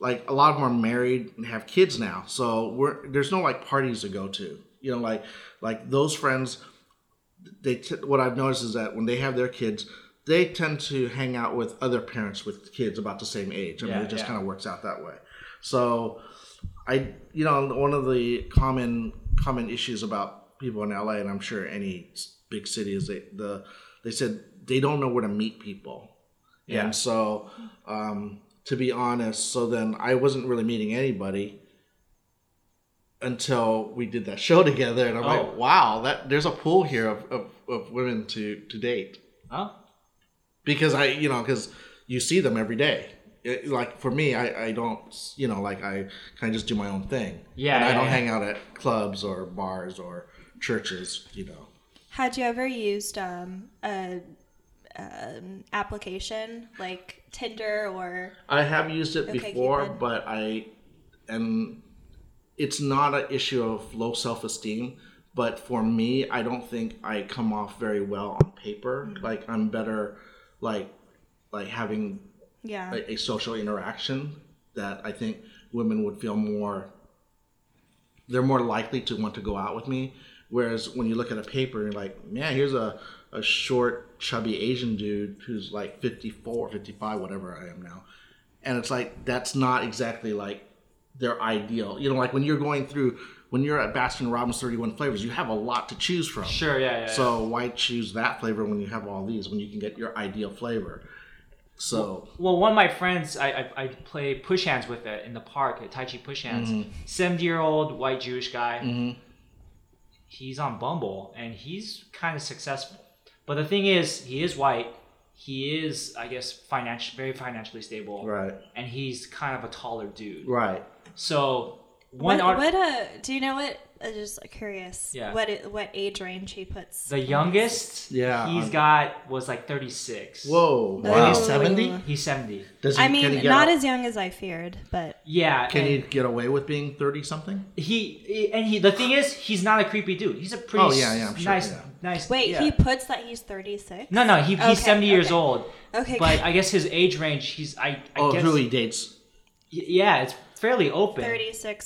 Like a lot of them are married and have kids now, so we're there's no like parties to go to. You know, like like those friends, they t- what I've noticed is that when they have their kids, they tend to hang out with other parents with kids about the same age. I yeah, mean, it just yeah. kind of works out that way. So, I you know one of the common common issues about people in L A, and I'm sure any big city, is they the they said they don't know where to meet people, yeah. and so. Um, To be honest, so then I wasn't really meeting anybody until we did that show together, and I'm oh. like, "Wow, that there's a pool here of, of, of women to, to date." Huh? Because I, you know, because you see them every day. It, like for me, I, I don't, you know, like I kind of just do my own thing. Yeah, and yeah I don't yeah. hang out at clubs or bars or churches, you know. Had you ever used um a um, application like? Tinder or I have used it okay, before, Cupid. But I and it's not an issue of low self-esteem. But for me, I don't think I come off very well on paper. Mm-hmm. Like I'm better, like like having yeah a, a social interaction that I think women would feel more. They're more likely to want to go out with me. Whereas when you look at a paper, you're like, yeah, here's a. a short, chubby Asian dude who's like fifty-four, fifty-five, whatever I am now. And it's like, that's not exactly like their ideal. You know, like when you're going through, when you're at Baskin Robbins thirty-one flavors, you have a lot to choose from. Sure, yeah, yeah. So yeah. why choose that flavor when you have all these, when you can get your ideal flavor? So. Well, well one of my friends, I, I, I play push hands with it in the park, at Tai Chi push hands. Mm-hmm. seventy-year-old white Jewish guy. Mm-hmm. He's on Bumble and he's kind of successful. But the thing is, he is white. He is, I guess, financially very financially stable. Right. And he's kind of a taller dude. Right. So one. What, art- what a, do you know what? I'm just curious. Yeah. What what age range he puts? The youngest. Yeah. He's got was like thirty-six. Whoa. Wow. He's seventy. He's seventy. Does he, I mean, not as young as I feared, but. Yeah. Can he get away with being thirty something? He and he. The thing is, he's not a creepy dude. He's a pretty. Oh yeah, yeah, I'm sure, nice. Yeah. Nice. Wait, yeah. He puts that he's thirty-six? No, no, he, he's okay, seventy okay. years old. Okay. But I guess his age range, he's, I, I oh, guess. Oh, really dates. Yeah, it's fairly open. thirty-six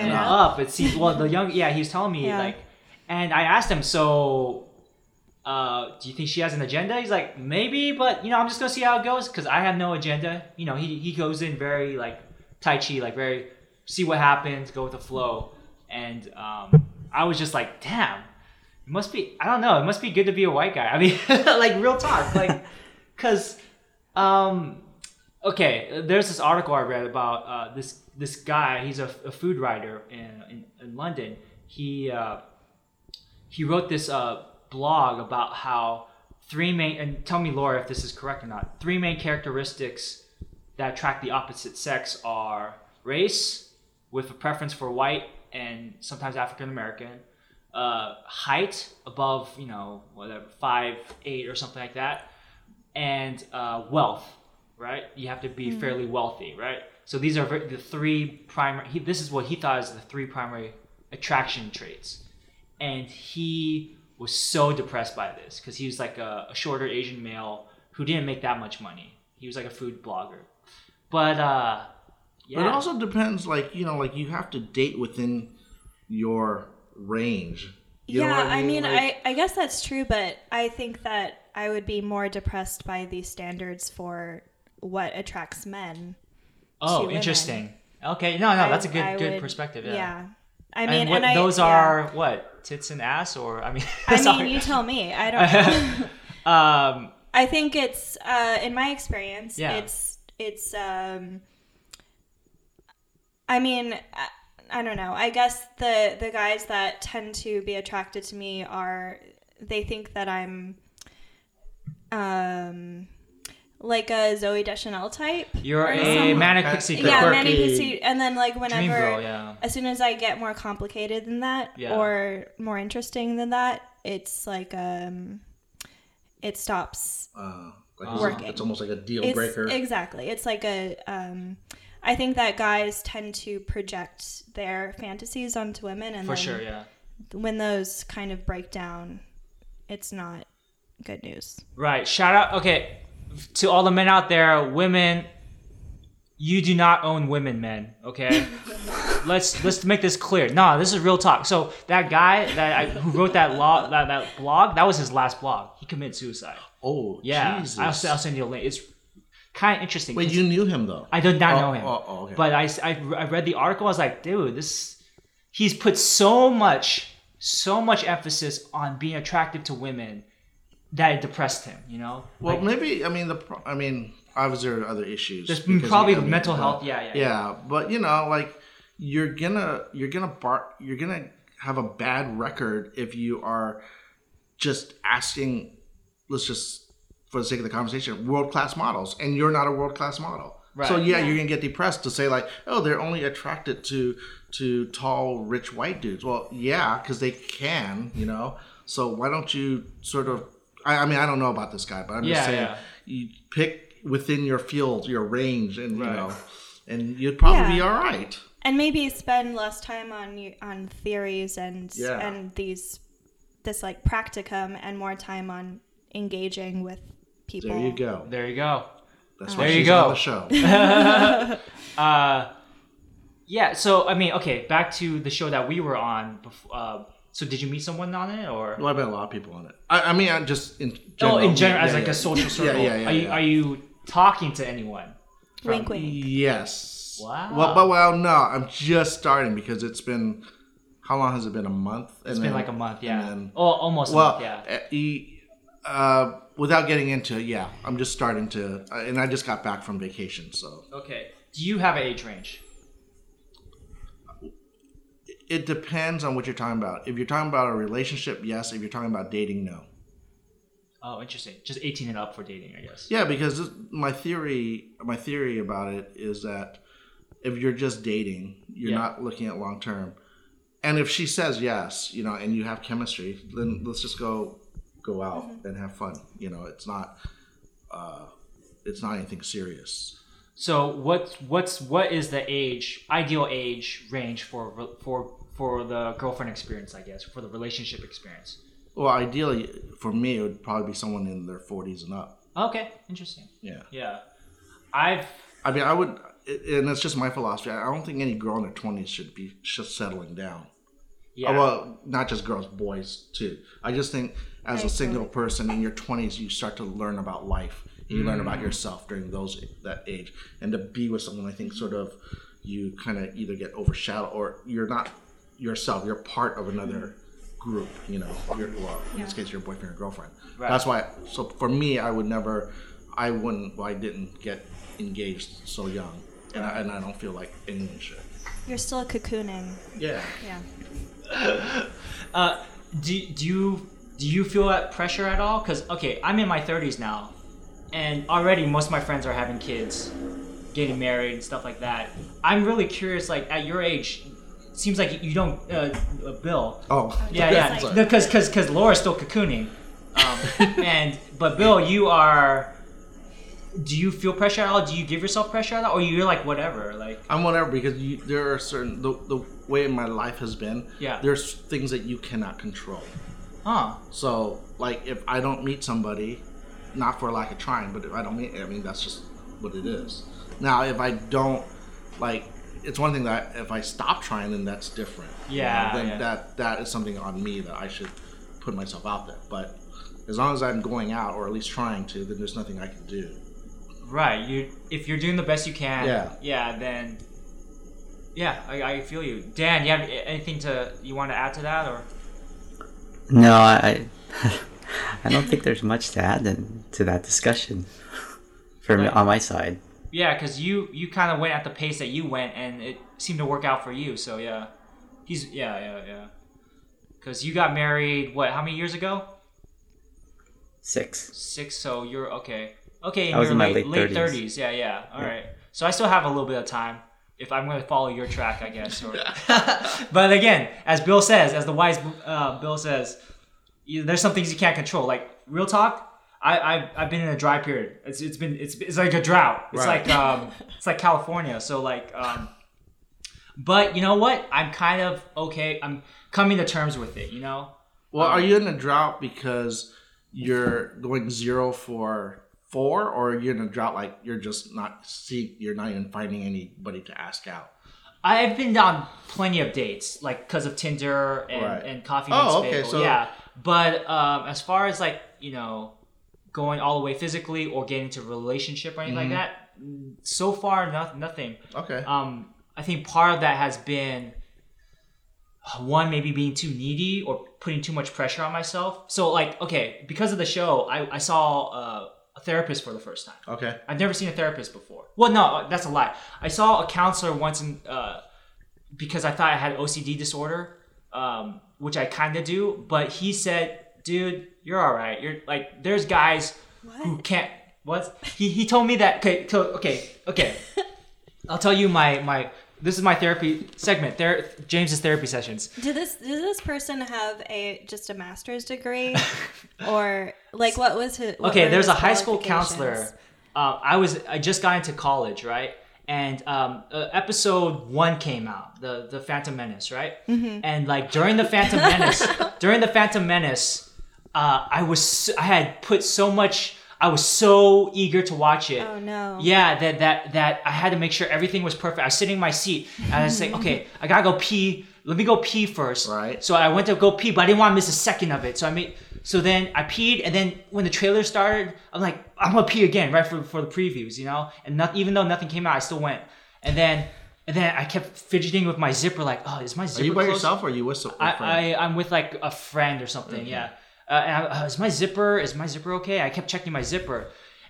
and up. up. It seems, well, the young, yeah, he was telling me, yeah. like, and I asked him, so, uh, do you think she has an agenda? He's like, maybe, but, you know, I'm just going to see how it goes because I have no agenda. You know, he, he goes in very, like, Tai Chi, like, very, see what happens, go with the flow. And um, I was just like, damn. It must be, I don't know, it must be good to be a white guy. I mean, like, real talk. Like, because, um, okay, there's this article I read about uh, this this guy. He's a, a food writer in, in, in London. He uh, he wrote this uh, blog about how three main, and tell me, Laura, if this is correct or not, three main characteristics that attract the opposite sex are race, with a preference for white and sometimes African-American, uh, height above, you know, whatever, five, eight or something like that, and uh, wealth, right? You have to be mm. fairly wealthy, right? So these are the three primary, he, this is what he thought is the three primary attraction traits. And he was so depressed by this because he was like a, a shorter Asian male who didn't make that much money. He was like a food blogger. But, uh, yeah. But it also depends, like, you know, like you have to date within your range. You yeah, know what I mean, I, mean like, I, I guess that's true, but I think that I would be more depressed by these standards for what attracts men. Oh, interesting. Women. Okay, no, no, I, that's a good I good would, perspective. Yeah. yeah. I mean, and, what, and I, those yeah. are what? Tits and ass, or I mean, I mean, you tell me. I don't know. um, I think it's uh, in my experience, yeah. it's it's. Um, I mean, I, I don't know. I guess the the guys that tend to be attracted to me are they think that I'm. Um, Like a Zooey Deschanel type. You're a manic pixie girl. Yeah, manic pixie. And then like whenever, girl, yeah. as soon as I get more complicated than that yeah. or more interesting than that, it's like um, it stops uh, like working. It's, it's almost like a deal it's, breaker. Exactly. It's like a. Um, I think that guys tend to project their fantasies onto women, and for then sure, yeah. when those kind of break down, it's not good news. Right. Shout out. Okay. To all the men out there, women, you do not own women, men. Okay, let's let's make this clear. No, this is real talk. So that guy that I, who wrote that law that, that blog, that was his last blog. He committed suicide. Oh, yeah. Jesus. I'll, I'll send you a link. It's kind of interesting. Wait, you knew him though? I did not oh, know him. Oh, oh, okay. But I, I I read the article. I was like, dude, this. He's put so much so much emphasis on being attractive to women. That it depressed him, you know. Well, like, maybe I mean the I mean obviously there are other issues. There's probably I mean, mental but, health. Yeah, yeah, yeah. Yeah, but you know, like you're gonna you're gonna bar you're gonna have a bad record if you are just asking. Let's just for the sake of the conversation, world class models, and you're not a world class model. Right. So yeah, yeah, you're gonna get depressed to say like, oh, they're only attracted to to tall, rich white dudes. Well, yeah, because they can, you know. So why don't you sort of I mean, I don't know about this guy, but I'm yeah, just saying yeah. you pick within your field, your range, and right. you know, and you'd probably yeah. be all right. And maybe spend less time on on theories and yeah. and these this like practicum, and more time on engaging with people. There you go. There you go. That's um, why she's on the show. uh, yeah. So I mean, okay, back to the show that we were on before. Uh, So did you meet someone on it, or? Well, I met a lot of people on it. I, I mean, I just in general. Oh, in general, yeah, as yeah, like yeah. a social circle. yeah, yeah, yeah, are, you, yeah. are you talking to anyone? From... Wink, wink. Yes. Wow. Well, but well, no, I'm just starting because it's been. How long has it been? A month. And it's then, been like a month, yeah. Then, oh, almost. Well, a month, yeah. Uh, without getting into, it, yeah, I'm just starting to, and I just got back from vacation, so. Okay. Do you have an age range? It depends on what you're talking about. If you're talking about a relationship, yes. If you're talking about dating, no. Oh, interesting. Just eighteen and up for dating, I guess. Yeah, because this, my theory my theory about it is that if you're just dating, you're yeah. not looking at long term. And if she says yes, you know, and you have chemistry, then let's just go go out mm-hmm. and have fun. You know, it's not uh, it's not anything serious. So what what's what is the age ideal age range for for for the girlfriend experience, I guess, for the relationship experience? Well, ideally for me it would probably be someone in their forties and up. Okay, interesting. Yeah. Yeah. I've I mean I would and it's just my philosophy. I don't think any girl in her twenties should be just settling down. Yeah. Well, not just girls, boys too. I just think as a single person in your twenties you start to learn about life. You learn about yourself during those that age, and to be with someone, I think, sort of, you kind of either get overshadowed or you're not yourself. You're part of another group, you know. You're, well, in yeah. this case, your boyfriend or girlfriend. Right. That's why. So for me, I would never, I wouldn't. Well, I didn't get engaged so young, and I, and I don't feel like anyone should. You're still cocooning. Yeah. Yeah. uh, do do you do you feel that pressure at all? Because okay, I'm in my thirties now. And already most of my friends are having kids, getting married and stuff like that. I'm really curious, like at your age, seems like you don't, uh, Bill. Oh. Yeah, yeah. Because no, because Laura's still cocooning. Um, and But Bill, you are... Do you feel pressure at all? Do you give yourself pressure at all? Or you're like, whatever? Like I'm whatever because you, there are certain... The, the way my life has been, yeah. There's things that you cannot control. Huh. So, like, if I don't meet somebody, not for lack of trying, but if I don't meet... I mean, that's just what it is. Now, if I don't, like... It's one thing that if I stop trying, then that's different. Yeah. You know, then yeah. that that is something on me that I should put myself out there. But as long as I'm going out or at least trying to, then there's nothing I can do. Right. You if you're doing the best you can. Yeah. Yeah. Then. Yeah, I, I feel you, Dan. You have anything to you want to add to that or? No, I I don't think there's much to add in, to that discussion for right. me, on my side. Yeah, because you, you kind of went at the pace that you went, and it seemed to work out for you. So, yeah. He's Yeah, yeah, yeah. Because you got married, what, how many years ago? Six. Six, so you're, okay. Okay, I was in my late, late thirties. thirties. Yeah, yeah. All yeah. right. So I still have a little bit of time, if I'm going to follow your track, I guess. Or... But again, as Bill says, as the wise uh, Bill says, you, there's some things you can't control. Like, real talk. I, I've I've been in a dry period. It's it's been it's it's like a drought. It's right. like um it's like California. So like um, but you know what? I'm kind of okay. I'm coming to terms with it. You know. Well, um, are you in a drought because you're going zero for four, or are you in a drought like you're just not see you're not even finding anybody to ask out? I've been on plenty of dates, like because of Tinder and right. and coffee. Oh, okay. So yeah, but um, as far as like you know. Going all the way physically or getting into a relationship or anything mm-hmm. like that. So far, not, nothing. Okay. Um, I think part of that has been, one, maybe being too needy or putting too much pressure on myself. So, like, okay, because of the show, I, I saw uh, a therapist for the first time. Okay. I've never seen a therapist before. Well, no, that's a lie. I saw a counselor once in, uh, because I thought I had O C D disorder, um, which I kind of do, but he said... Dude, you're all right. You're like, there's guys what? who can't. What? He he told me that. Okay, okay, okay. I'll tell you my my. This is my therapy segment. There, James's therapy sessions. Did this did this person have a just a master's degree, or like what was his? What okay, there's his a high school counselor. Uh, I was I just got into college, right? And um, uh, episode one came out, the the Phantom Menace, right? Mm-hmm. And like during the Phantom Menace, during the Phantom Menace. Uh, I was I had put so much I was so eager to watch it. Oh no. Yeah, that that that I had to make sure everything was perfect. I was sitting in my seat and I was saying, okay, I gotta go pee. Let me go pee first. Right. So I went to go pee, but I didn't want to miss a second of it. So I made so then I peed, and then when the trailer started, I'm like, I'm gonna pee again right for for the previews, you know? And not, even though nothing came out, I still went. And then And then I kept fidgeting with my zipper, like, oh, is my zipper? Are you by closed? Yourself or are you with a friend? I, I I'm with like a friend or something, mm-hmm. yeah. Uh, and I, uh, is my zipper? Is my zipper okay? I kept checking my zipper,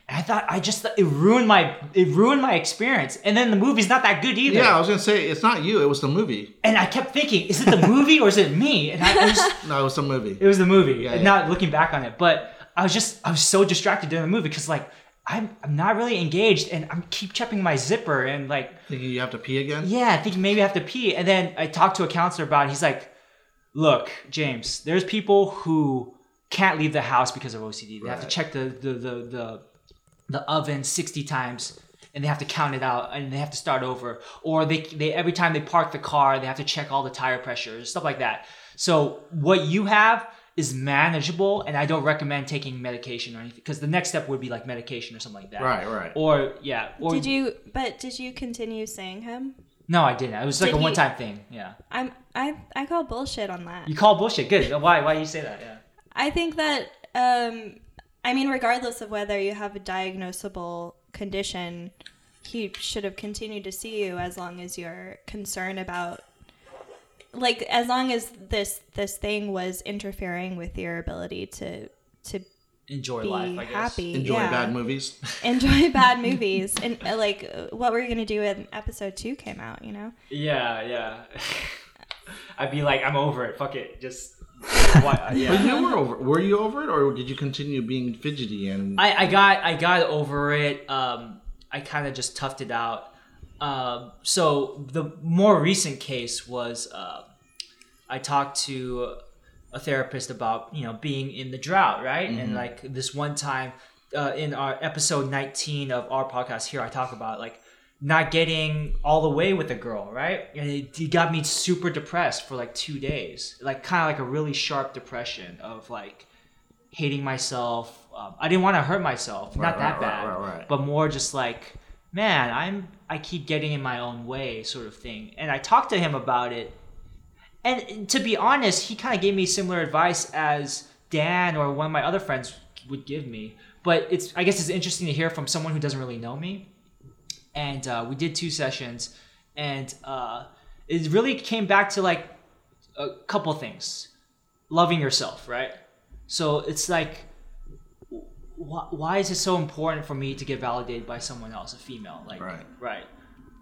and I thought I just it ruined my it ruined my experience. And then the movie's not that good either. Yeah, I was gonna say it's not you. It was the movie. And I kept thinking, is it the movie or is it me? And I, I just no, it was the movie. It was the movie. Yeah, and yeah. Not looking back on it, but I was just I was so distracted during the movie because like I'm I'm not really engaged, and I'm keep checking my zipper and like thinking you have to pee again. Yeah, I think maybe I have to pee. And then I talked to a counselor about it. He's like, look, James, there's people who can't leave the house because of O C D. They right. have to check the the, the the the oven sixty times, and they have to count it out, and they have to start over. Or they they every time they park the car, they have to check all the tire pressures, stuff like that. So what you have is manageable, and I don't recommend taking medication or anything because the next step would be like medication or something like that. Right, right. Or yeah. Or, did you? But did you continue seeing him? No, I didn't. It was like did a one-time he, thing. Yeah. I'm I I call bullshit on that. You call bullshit. Good. Why? Why do you say that? Yeah. I think that, um, I mean, regardless of whether you have a diagnosable condition, he should have continued to see you as long as you're concerned about, like, as long as this this thing was interfering with your ability to to enjoy be life, I guess. Happy. Enjoy yeah. bad movies. Enjoy bad movies, and uh, like, what were you gonna do when episode two came out? You know? Yeah, yeah. I'd be like, I'm over it. Fuck it, just. Why, yeah. But you were over. Were you over it, or did you continue being fidgety? And I, I got, I got over it. Um, I kind of just toughed it out. Uh, so the more recent case was uh, I talked to a therapist about, you know, being in the drought, right? Mm-hmm. And like this one time uh, in our episode nineteen of our podcast here, I talk about like not getting all the way with a girl, right? And it, it got me super depressed for like two days, like kind of like a really sharp depression of like hating myself. Um, I didn't want to hurt myself, right, not that right, bad, right, right, right. But more just like, man, I'm I keep getting in my own way sort of thing. And I talked to him about it. And to be honest, he kind of gave me similar advice as Dan or one of my other friends would give me. But it's I guess it's interesting to hear from someone who doesn't really know me. And uh, we did two sessions. And uh, it really came back to like a couple things. Loving yourself, right? So it's like, why is it so important for me to get validated by someone else, a female? Like, right. right.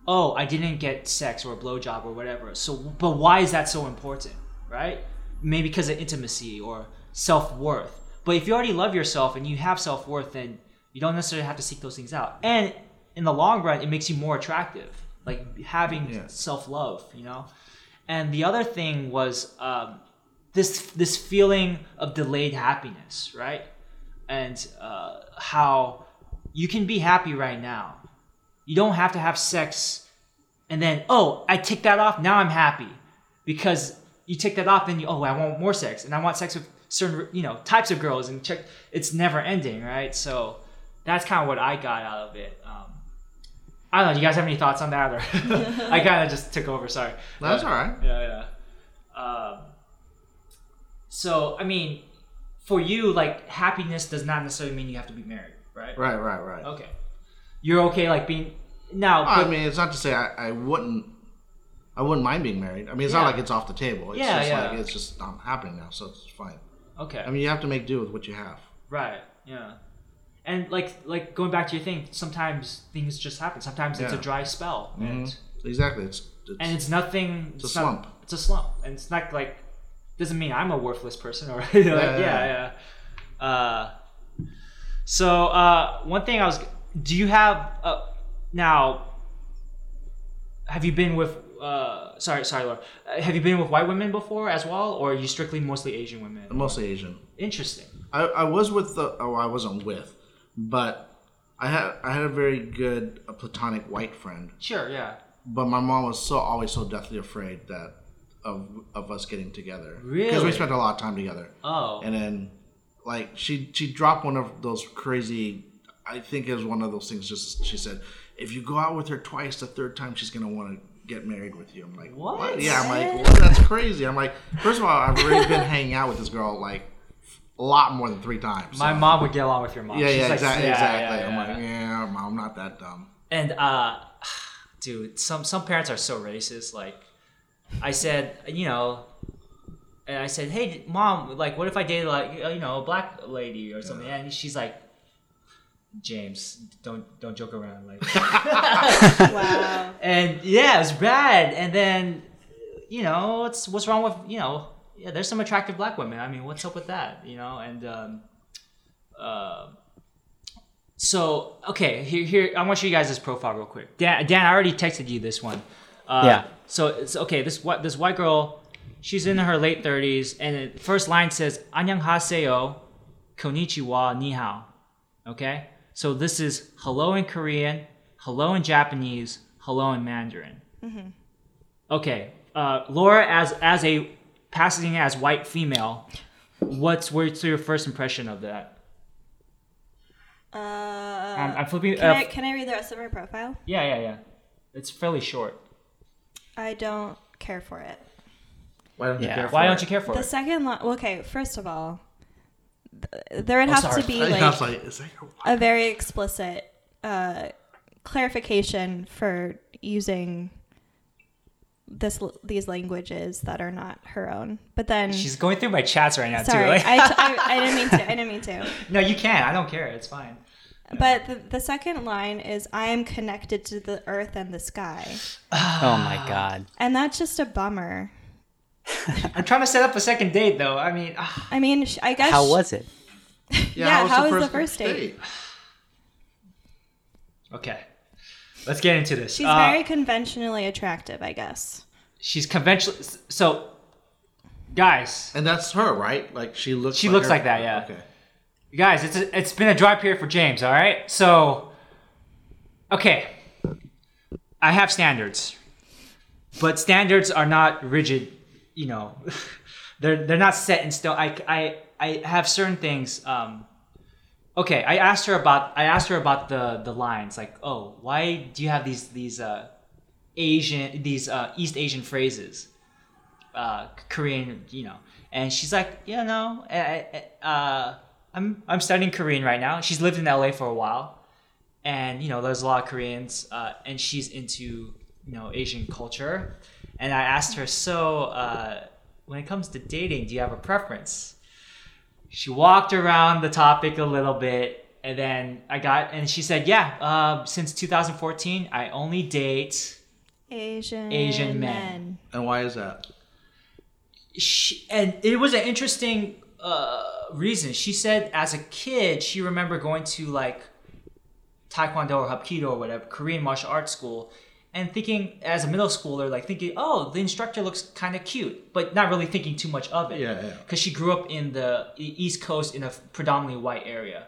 Oh, I didn't get sex or a blowjob or whatever. So, but why is that so important, right? Maybe because of intimacy or self-worth. But if you already love yourself and you have self-worth, then you don't necessarily have to seek those things out. And in the long run, it makes you more attractive, like having yeah. self-love, you know? And the other thing was um, this this feeling of delayed happiness, right? And uh, how you can be happy right now. You don't have to have sex and then, oh, I tick that off, now I'm happy. Because you tick that off, then you, oh, I want more sex. And I want sex with certain, you know, types of girls. And check, it's never ending, right? So that's kind of what I got out of it. Um, I don't know, do you guys have any thoughts on that? Or I kind of just took over, sorry. No, that's all right. Yeah, yeah. Um, so, I mean... For you, like, happiness does not necessarily mean you have to be married, right? Right, right, right. Okay. You're okay, like, being... Now... Oh, but, I mean, it's not to say I, I wouldn't... I wouldn't mind being married. I mean, it's yeah. not like it's off the table. It's yeah, just yeah. like, it's just not happening now, so it's fine. Okay. I mean, you have to make do with what you have. Right, yeah. And, like, like going back to your thing, sometimes things just happen. Sometimes yeah. it's a dry spell. Mm-hmm. And exactly. It's, it's And it's nothing... It's, it's a not, slump. It's a slump. And it's not, like... Doesn't mean I'm a worthless person or you know, yeah, like, yeah, yeah. yeah. Uh, so uh, one thing I was, do you have uh, now? Have you been with? Uh, sorry, sorry, Laura. Uh, have you been with white women before as well, or are you strictly mostly Asian women? Mostly Asian. Interesting. I, I was with the. Oh, I wasn't with, but I had I had a very good a platonic white friend. Sure. Yeah. But my mom was so always so deathly afraid that. Of, of us getting together. Really? Because we spent a lot of time together. Oh. And then, like, she she dropped one of those crazy, I think it was one of those things, just she said, if you go out with her twice, the third time she's going to want to get married with you. I'm like, what? what? Yeah, I'm like, well, that's crazy. I'm like, first of all, I've already been hanging out with this girl, like, a lot more than three times. So. My mom would get along with your mom. Yeah, she's yeah, like, exactly. Yeah, exactly. Yeah, yeah, I'm yeah. like, yeah, mom, I'm not that dumb. And, uh, dude, some, some parents are so racist, like, I said, you know, and I said, hey, mom, like, what if I dated, like, you know, a black lady or something? And she's like, James, don't don't joke around. Like, wow. And, yeah, it was bad. And then, you know, it's what's wrong with, you know, yeah, there's some attractive black women. I mean, what's up with that, you know? And um, uh, so, okay, here, here, I want to show you guys this profile real quick. Dan, Dan I already texted you this one. Uh, yeah. So it's okay. This what this white girl, she's in her late thirties, and the first line says "Annyeonghaseyo, konnichiwa, ni hao." Okay. So this is hello in Korean, hello in Japanese, hello in Mandarin. Mm-hmm. Okay. Uh, Laura, as as a passing as white female, what's what's your first impression of that? Uh, um, I'm flipping. Can, uh, I, can I read the rest of her profile? Yeah, yeah, yeah. It's fairly short. I don't care for it. Why don't you yeah. care for Why it? Why don't you care for the it? The second line... Lo- okay, first of all, th- there would oh, have sorry. to be like, like a very explicit uh, clarification for using this these languages that are not her own. But then... She's going through my chats right now, sorry, too. Like. I, I, I didn't mean to. I didn't mean to. No, you can. I don't care. It's fine. But the, the second line is, I am connected to the earth and the sky. Oh, my God. And that's just a bummer. I'm trying to set up a second date, though. I mean... Uh, I mean, I guess... How was it? Yeah, yeah how was the, the first date? date? Okay. Let's get into this. She's uh, very conventionally attractive, I guess. She's conventionally... So, guys... And that's her, right? Like, she looks she like She looks her. like that, yeah. Okay. Guys, it's a, it's been a dry period for James, all right? So, okay. I have standards. But standards are not rigid, you know... They're they're not set in stone. I, I, I have certain things. Um, okay, I asked her about I asked her about the, the lines. Like, oh, why do you have these these uh, Asian these uh, East Asian phrases, uh, Korean, you know? And she's like, you yeah, know, I, I, uh, I'm I'm studying Korean right now. She's lived in L A for a while, and you know, there's a lot of Koreans, uh, and she's into you know Asian culture. And I asked her, so. Uh, When it comes to dating, do you have a preference? She walked around the topic a little bit, and then I got, and she said, yeah, uh, since two thousand fourteen, I only date Asian, Asian men. And why is that? She, and it was an interesting uh, reason. She said as a kid, she remembered going to like Taekwondo or Hapkido or whatever, Korean martial arts school, and thinking as a middle schooler, like thinking, oh, the instructor looks kind of cute, but not really thinking too much of it. Yeah, yeah. Because she grew up in the East Coast in a predominantly white area.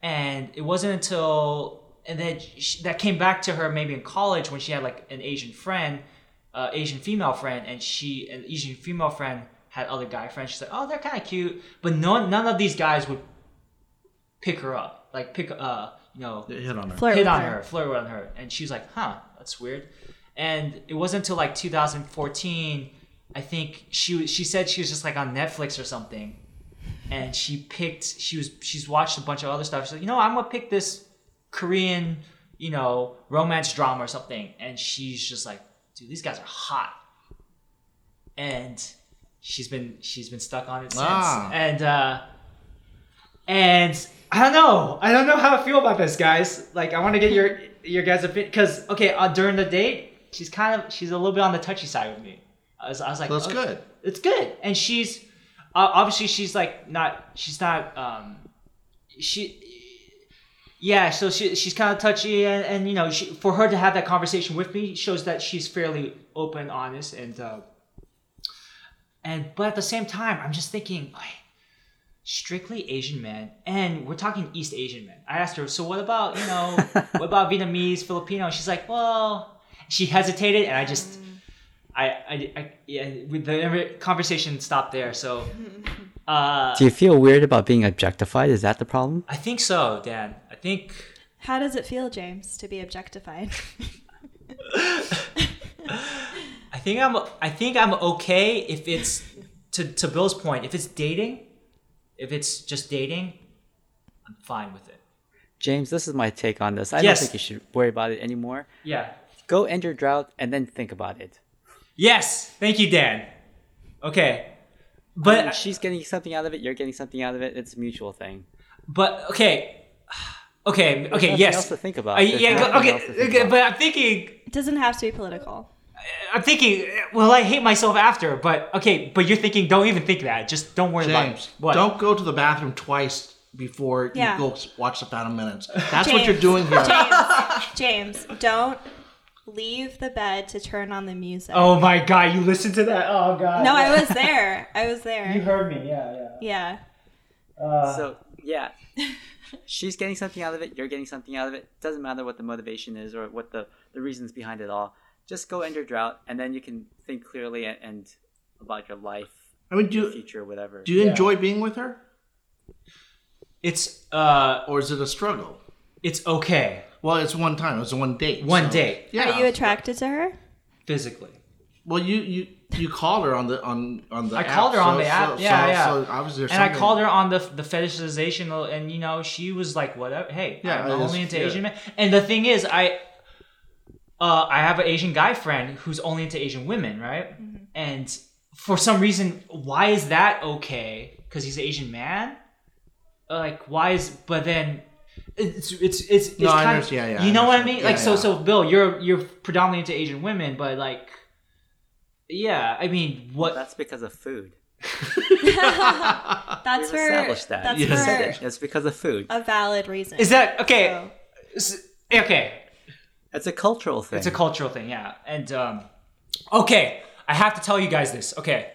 And it wasn't until, and then she, that came back to her maybe in college when she had like an Asian friend, uh, Asian female friend, and she, an Asian female friend had other guy friends. She's like, oh, they're kind of cute. But no, none of these guys would pick her up, like pick, uh, you know, they hit on her, flirt hit on her, her, flirt on her. And she was like, huh. That's weird. And it wasn't until like two thousand fourteen, I think she she said she was just like on Netflix or something, and she picked she was she's watched a bunch of other stuff. She's like, you know, I'm gonna pick this Korean, you know, romance drama or something. And she's just like, dude, these guys are hot. And she's been she's been stuck on it wow. since. And uh, and I don't know I don't know how I feel about this, guys. Like, I want to get your. Your guys have been, because okay, uh, during the date, she's kind of she's a little bit on the touchy side with me. I was, I was like, well, that's oh, good. It's good, and she's uh, obviously she's like not she's not um she yeah so she she's kind of touchy and, and you know she, for her to have that conversation with me shows that she's fairly open, honest, and uh, and but at the same time I'm just thinking like strictly Asian men, and we're talking East Asian men. I asked her, so what about, you know, what about Vietnamese, Filipino? She's like, well, she hesitated, and I just, I, I, I yeah, the conversation stopped there. So, uh, do you feel weird about being objectified? Is that the problem? I think so, Dan. I think. How does it feel, James, to be objectified? I think I'm, I think I'm okay if it's, to, to Bill's point, if it's dating. If it's just dating, I'm fine with it. James, this is my take on this. I yes. don't think you should worry about it anymore. Yeah. Go end your drought and then think about it. Yes. Thank you, Dan. Okay. But I mean, she's getting something out of it. You're getting something out of it. It's a mutual thing. But, okay. Okay. There's okay. Yes. Else to think about. Uh, yeah. Go, okay. Else to think okay about. But I'm thinking. It doesn't have to be political. I'm thinking, well, I hate myself after, but okay, but you're thinking, don't even think that. Just don't worry James, about it. Don't go to the bathroom twice before yeah. you go watch the Phantom Menace. That's James, what you're doing here. James, James, don't leave the bed to turn on the music. Oh my God, you listened to that? Oh God. No, I was there. I was there. You heard me, yeah, yeah. Yeah. Uh, so, yeah. She's getting something out of it. You're getting something out of it. Doesn't matter what the motivation is or what the, the reasons behind it all. Just go end your drought, and then you can think clearly and, and about your life, I mean, do, your future, whatever. Do you yeah. enjoy being with her? It's uh, or is it a struggle? It's okay. Well, it's one time. It was one date. One so. date. Yeah. Are you attracted to her? Physically. Well, you you, you called her on the on on the. I app, called her so, on the app. So, yeah, so, yeah. So obviously and something. I called her on the the fetishization, and you know she was like, "Whatever, hey, yeah, I'm only into yeah. Asian men." And the thing is, I. Uh, I have an Asian guy friend who's only into Asian women, right? Mm-hmm. And for some reason, why is that okay? Because he's an Asian man? Like, why is... But then... It's it's it's, it's no, kind of... Yeah, yeah, you know I what I mean? Yeah, like, yeah. so, so Bill, you're you're predominantly into Asian women, but like... Yeah, I mean, what... That's because of food. that's We've for... established that. That's, yes. for that's because of food. A valid reason. Is that... Okay. So. Okay. It's a cultural thing. It's a cultural thing, yeah. And, um, okay, I have to tell you guys this. Okay.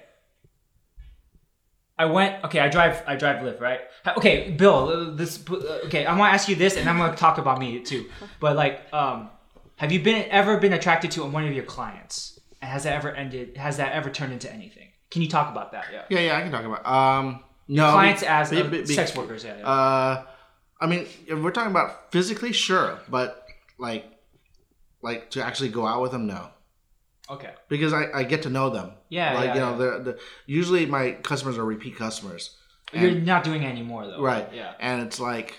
I went, okay, I drive, I drive Lyft, right? Okay, Bill, this, okay, I want to ask you this, and I'm going to talk about me too. But like, um, have you been, ever been attracted to one of your clients? And has that ever ended, has that ever turned into anything? Can you talk about that? Yeah, yeah, yeah I can talk about um, no, your clients be, as be, be, be, sex workers, yeah. yeah. Uh, I mean, if we're talking about physically, sure, but like, like to actually go out with them, no. Okay. Because I, I get to know them. Yeah, like, yeah, you know, yeah. They're, they're, usually my customers are repeat customers. And, you're not doing it anymore, though. Right. Yeah. And it's like,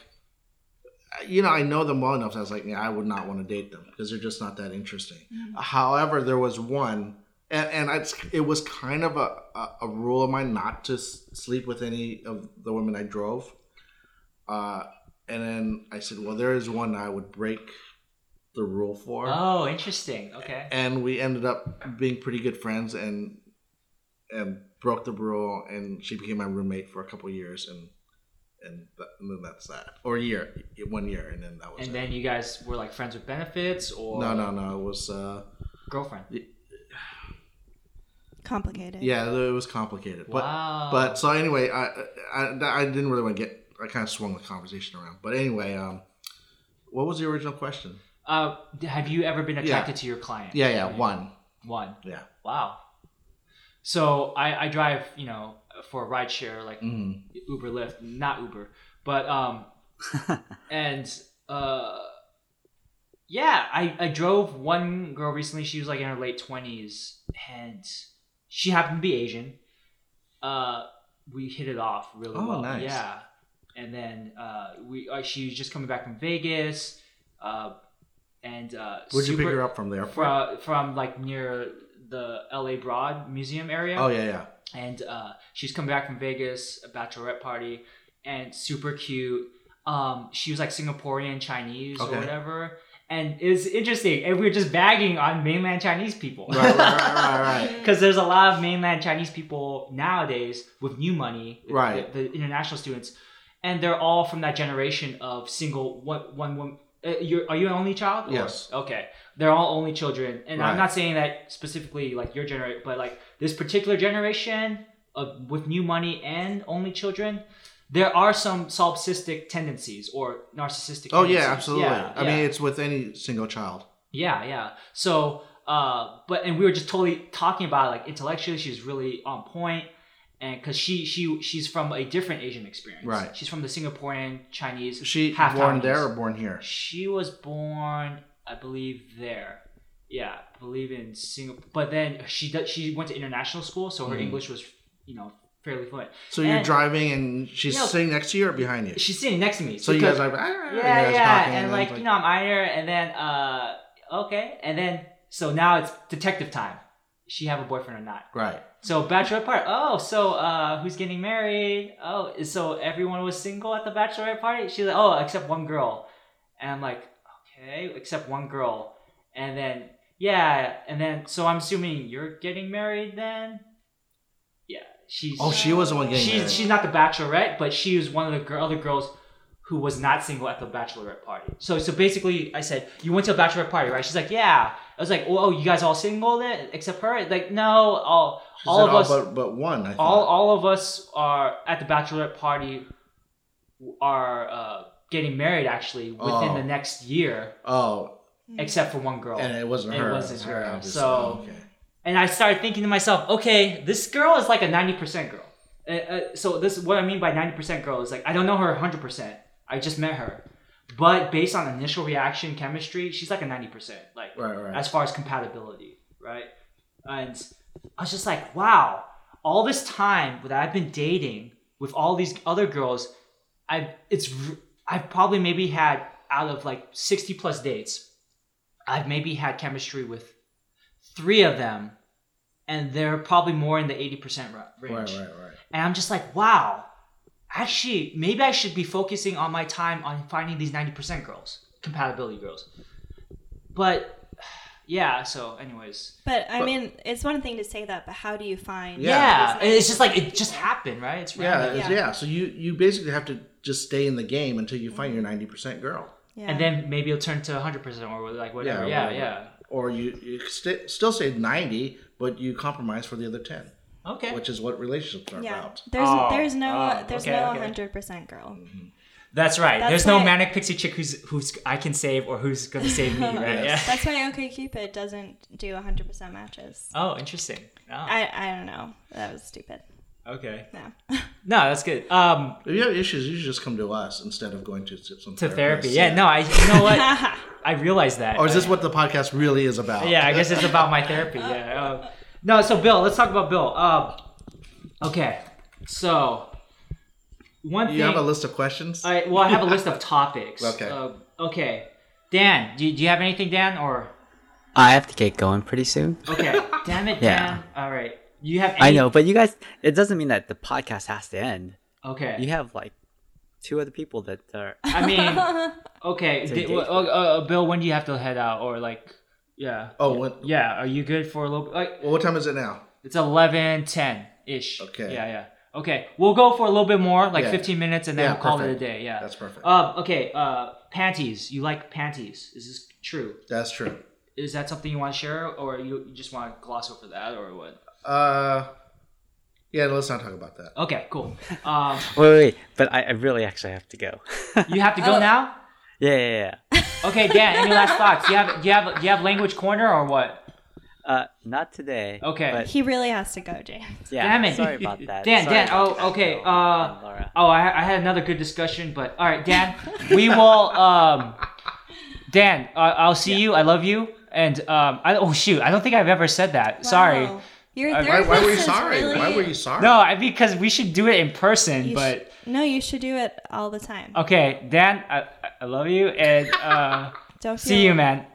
you know, I know them well enough that I was like, yeah, I would not want to date them because they're just not that interesting. Mm-hmm. However, there was one, and, and I, it was kind of a, a, a rule of mine not to s- sleep with any of the women I drove. Uh, and then I said, well, there is one I would break the rule for. Oh, interesting. Okay. And we ended up being pretty good friends and and broke the rule, and she became my roommate for a couple of years, and and, that, and then that's that. Or a year. One year, and then that was And it. Then you guys were like friends with benefits, or? No, no, no. It was... Uh, girlfriend. It, complicated. Yeah, it was complicated. Wow. But, but so anyway, I, I, I didn't really want to get... I kind of swung the conversation around. But anyway, um, what was the original question? Uh, have you ever been attracted yeah. to your client? Yeah, yeah, right? one. One. Yeah. Wow. So I, I drive, you know, for a rideshare, like mm. Uber, Lyft, not Uber, but, um, and, uh, yeah, I, I drove one girl recently. She was like in her late twenties, and she happened to be Asian. Uh, we hit it off really oh, well. Nice. Yeah. And then, uh, we, uh, she was just coming back from Vegas, uh, And uh, where'd you pick her up from there? From, from like near the L A Broad Museum area. Oh yeah, yeah. And uh, she's come back from Vegas, a bachelorette party, and super cute. Um, she was like Singaporean Chinese okay. or whatever, and it's interesting. And we were just bagging on mainland Chinese people, right? Right, right, right. Because there's a lot of mainland Chinese people nowadays with new money, right? The, the international students, and they're all from that generation of single one one woman. Uh, you're, are you an only child? Or? Yes. Okay. They're all only children. And right. I'm not saying that specifically like your generation, but like this particular generation of with new money and only children, there are some solipsistic tendencies or narcissistic oh, tendencies. Oh, yeah, absolutely. Yeah, I yeah. mean, it's with any single child. Yeah, yeah. So, uh, but, and we were just totally talking about like intellectually, she's really on point. And because she she she's from a different Asian experience, right? She's from the Singaporean Chinese. She half born there or born here? She was born, I believe, there. Yeah, I believe in Singapore. But then she she went to international school, so her mm. English was, you know, fairly fluent. So and, you're driving, and she's you know, sitting next to you or behind you? She's sitting next to me. So because, you guys are like, ah, yeah, yeah, and, and like, like you know, I'm either, and then uh, okay, and then so now it's detective time. She have a boyfriend or not? Right. So bachelorette party. Oh, so uh, who's getting married? Oh, so everyone was single at the bachelorette party? She's like, oh, except one girl. And I'm like, okay, except one girl. And then, yeah. And then, so I'm assuming you're getting married then? Yeah. She's, oh, she was the one getting she's, married. She's not the bachelorette, but she was one of the gr- other girls who was not single at the bachelorette party. So so basically, I said, you went to a bachelorette party, right? She's like, yeah. I was like, oh, you guys all single then, except her? Like, no, all she all said, of all us, but, but one. I all all of us are at the bachelorette party are uh, getting married actually within oh. the next year. Oh, except for one girl, and it wasn't and her. It wasn't her. her so, okay. And I started thinking to myself, okay, this girl is like a ninety percent girl. Uh, uh, so this, what I mean by ninety percent girl is like I don't know her hundred percent. I just met her. But based on initial reaction chemistry, she's like a ninety percent, like right, right. as far as compatibility, right? And I was just like, wow, all this time that I've been dating with all these other girls, I've, it's, I've probably maybe had out of like sixty plus dates, I've maybe had chemistry with three of them, and they're probably more in the eighty percent range. Right, right, right. And I'm just like, wow. Actually, maybe I should be focusing on my time on finding these ninety percent girls, compatibility girls. But, yeah, so anyways. But, I but, mean, it's one thing to say that, but how do you find... Yeah, it's just like, it just happened, right? It's yeah, yeah, yeah. So you, you basically have to just stay in the game until you find your ninety percent girl. Yeah. And then maybe it'll turn to one hundred percent or like whatever. Yeah, yeah. Whatever. yeah. Or you, you st- still say ninety, but you compromise for the other ten. Okay. Which is what relationships are yeah. about. There's oh, there's no oh, there's okay, no okay. one hundred percent girl. Mm-hmm. That's right. That's there's why, no manic pixie chick who's who's I can save or who's going to save me, right? Yeah. That's why OkCupid doesn't do one hundred percent matches. Oh, interesting. Oh. I, I don't know. That was stupid. Okay. No. No, that's good. Um, if you have issues, you should just come to us instead of going to some to therapy. Yeah, yeah. No, I. You know what? I realized that. Or is this I, what the podcast really is about? Yeah, I guess it's about my therapy. Yeah. Uh, no, so Bill, let's talk about Bill. Uh, okay, so one you thing. You have a list of questions? I, well, I have a list of topics. Okay. Uh, okay. Dan, do you, do you have anything, Dan? Or I have to get going pretty soon. Okay. Damn it, Dan. Yeah. All right. You have any... I know, but you guys, it doesn't mean that the podcast has to end. Okay. You have like two other people that are... I mean, okay. Did, well, uh, Bill, when do you have to head out? Or like, yeah. Oh, yeah. When... yeah. Are you good for a little... Like, well, what time is it now? It's eleven ten-ish. Okay. Yeah, yeah. Okay. We'll go for a little bit more, like yeah. fifteen minutes, and then yeah, we'll call perfect. it a day. Yeah. That's perfect. Uh, okay. Uh, panties. You like panties. Is this true? That's true. Is that something you want to share? Or you just want to gloss over that? Or what? Uh, yeah, let's not talk about that. Okay, cool. Um, wait, wait, wait, but I, I really actually have to go. You have to go oh. now? Yeah, yeah, yeah. Okay, Dan, any last thoughts? Do you have, do you have, do you have language corner or what? Uh, not today. Okay. But... he really has to go, James. Yeah, damn it. Sorry about that. Dan, sorry Dan. Oh, okay. Uh, Laura. oh, I, I had another good discussion, but all right, Dan, we will. Um, Dan, uh, I'll see yeah. you. I love you, and um, I oh shoot, I don't think I've ever said that. Wow. Sorry. Uh, why, why were you sorry? Really... Why were you sorry? No, I, because we should do it in person. You but sh- no, you should do it all the time. Okay, Dan, I, I love you, and uh, Don't see you, man.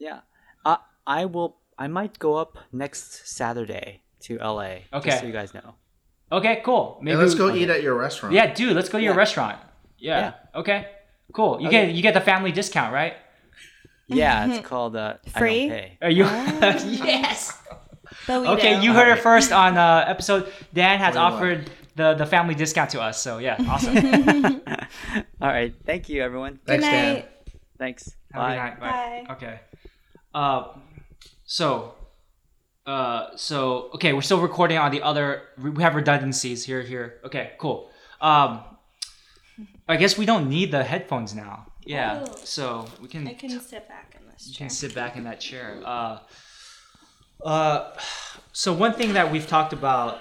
Yeah, uh, I will. I might go up next Saturday to L A. Okay, just so you guys know. Okay, cool. Maybe and let's go we... eat at your restaurant. Yeah, dude, let's go to yeah. your restaurant. Yeah. yeah. Okay. Cool. You okay. get you get the family discount, right? Yeah, it's called uh, free. I don't pay. Are you? Oh. Yes. Okay, do. you heard it first on uh, episode. Dan has offered the, the family discount to us, so yeah, awesome. All right, thank you, everyone. Thanks, Dan. Thanks. Bye. Bye. Bye. Bye. Okay. Uh, so, uh, so okay, we're still recording on the other. We have redundancies here. Here. Okay. Cool. Um, I guess we don't need the headphones now. Yeah. Ooh. So we can. I can sit back in this chair. You can sit back in that chair. Uh. Uh, so one thing that we've talked about,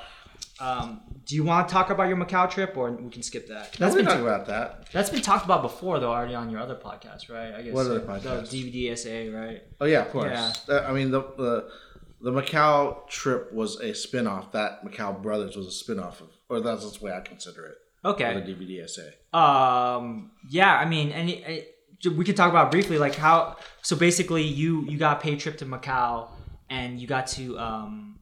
um, do you want to talk about your Macau trip or we can skip that? That's no, been talked about that. That's been talked about before though, already on your other podcast, right? I guess. What other podcast? D V D A S A, right? Oh yeah, of course. Yeah. That, I mean, the, the, the Macau trip was a spinoff. That Macau Brothers was a spinoff of, or that's the way I consider it. Okay. The D V D A S A. Um, yeah, I mean, any, any, we can talk about briefly, like how, so basically you, you got a paid trip to Macau. And you got to um,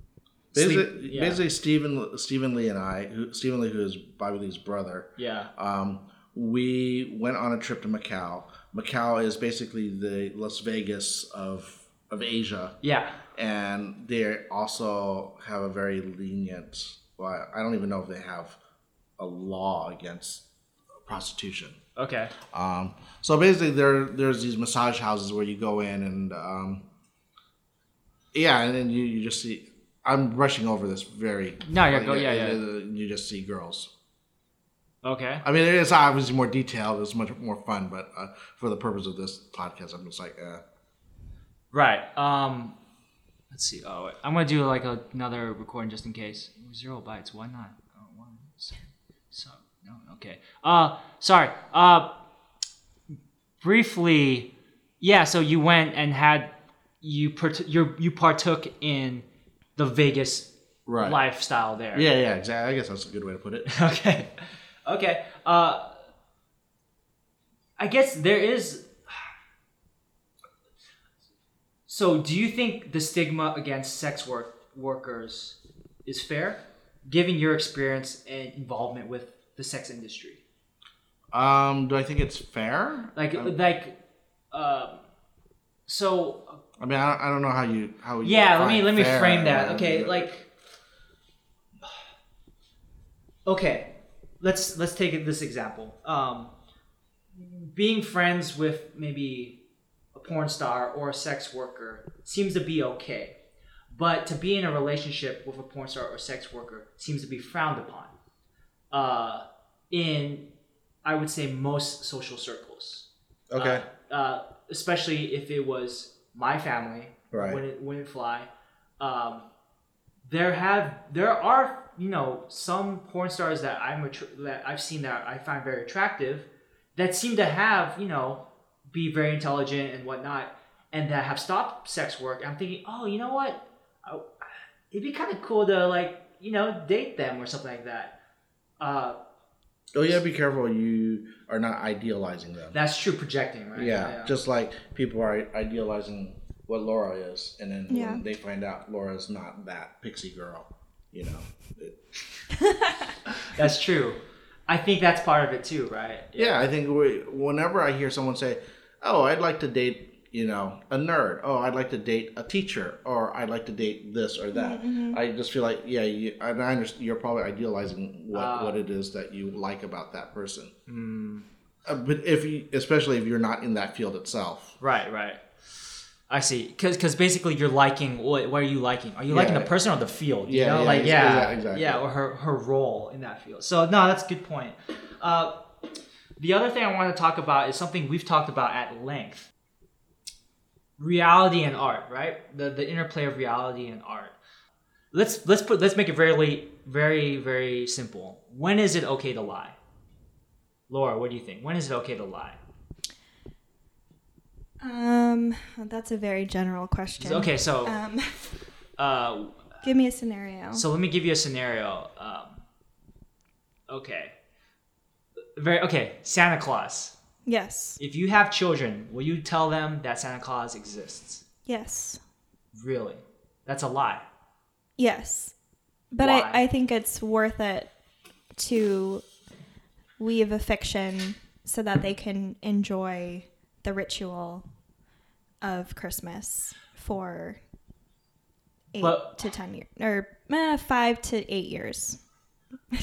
sleep. Basically, yeah. basically Stephen, Stephen Lee and I, who, Stephen Lee, who is Bobby Lee's brother, yeah. Um, we went on a trip to Macau. Macau is basically the Las Vegas of of Asia. Yeah. And they also have a very lenient, well, I don't even know if they have a law against prostitution. Okay. Um, so basically there there's these massage houses where you go in and... Um, yeah, and then you, you just see... I'm rushing over this very... No, yeah, like, go, yeah, yeah. You just see girls. Okay. I mean, it's obviously more detailed. It's much more fun, but uh, for the purpose of this podcast, I'm just like, eh. Right. Um, let's see. Oh, wait. I'm going to do like a, another recording just in case. Zero bytes. Why not? Oh, one, seven, so, no, okay. Uh, sorry. Uh, briefly, yeah, so you went and had... You part- you you partook in the Vegas right. lifestyle there. Yeah, yeah, exactly. I guess that's a good way to put it. Okay, okay. Uh, I guess there is. So, do you think the stigma against sex work workers is fair, given your experience and involvement with the sex industry? Um, do I think it's fair? Like, um, like, uh, so. I mean, I don't, I don't know how you how you yeah. Let me let me fair. frame that. Okay, like okay, let's let's take this example. Um, being friends with maybe a porn star or a sex worker seems to be okay. But to be in a relationship with a porn star or sex worker seems to be frowned upon uh, in, I would say, most social circles. Okay. Uh, uh, especially if it was my family, right. When it wouldn't fly. Um, there have there are you know some porn stars that I'm attr- that I've seen that I find very attractive, that seem to have you know be very intelligent and whatnot, and that have stopped sex work. I'm thinking, oh, you know what? It'd be kind of cool to, like, you know, date them or something like that. Uh, oh, yeah, be careful. You are not idealizing them. That's true projecting, right? Yeah, yeah. Just like people are idealizing what Laura is, and then yeah. when they find out Laura's not that pixie girl, you know. That's true. I think that's part of it too, right? Yeah, yeah I think we, whenever I hear someone say, oh, I'd like to date, you know, a nerd. Oh, I'd like to date a teacher, or I'd like to date this or that. Mm-hmm. I just feel like, yeah, you, I understand. You're probably idealizing what, uh, what it is that you like about that person. Mm. Uh, but if, you, especially if you're not in that field itself, right, right. I see, because because basically you're liking what? What are you liking? Are you yeah. liking the person or the field? You yeah, know? Yeah, like yeah, exactly. yeah, or her her role in that field. So no, that's a good point. Uh, the other thing I want to talk about is something we've talked about at length. Reality and art, right? The the interplay of reality and art. Let's let's put let's make it very very very simple. When is it okay to lie? Laura, what do you think? When is it okay to lie? Um, that's a very general question. Okay, so um, uh, give me a scenario. So let me give you a scenario. Um, okay. Very okay. Santa Claus. Yes. If you have children, will you tell them that Santa Claus exists? Yes. Really? That's a lie. Yes. But I, I think it's worth it to weave a fiction so that they can enjoy the ritual of Christmas for eight but, to ten years, or eh, five to eight years.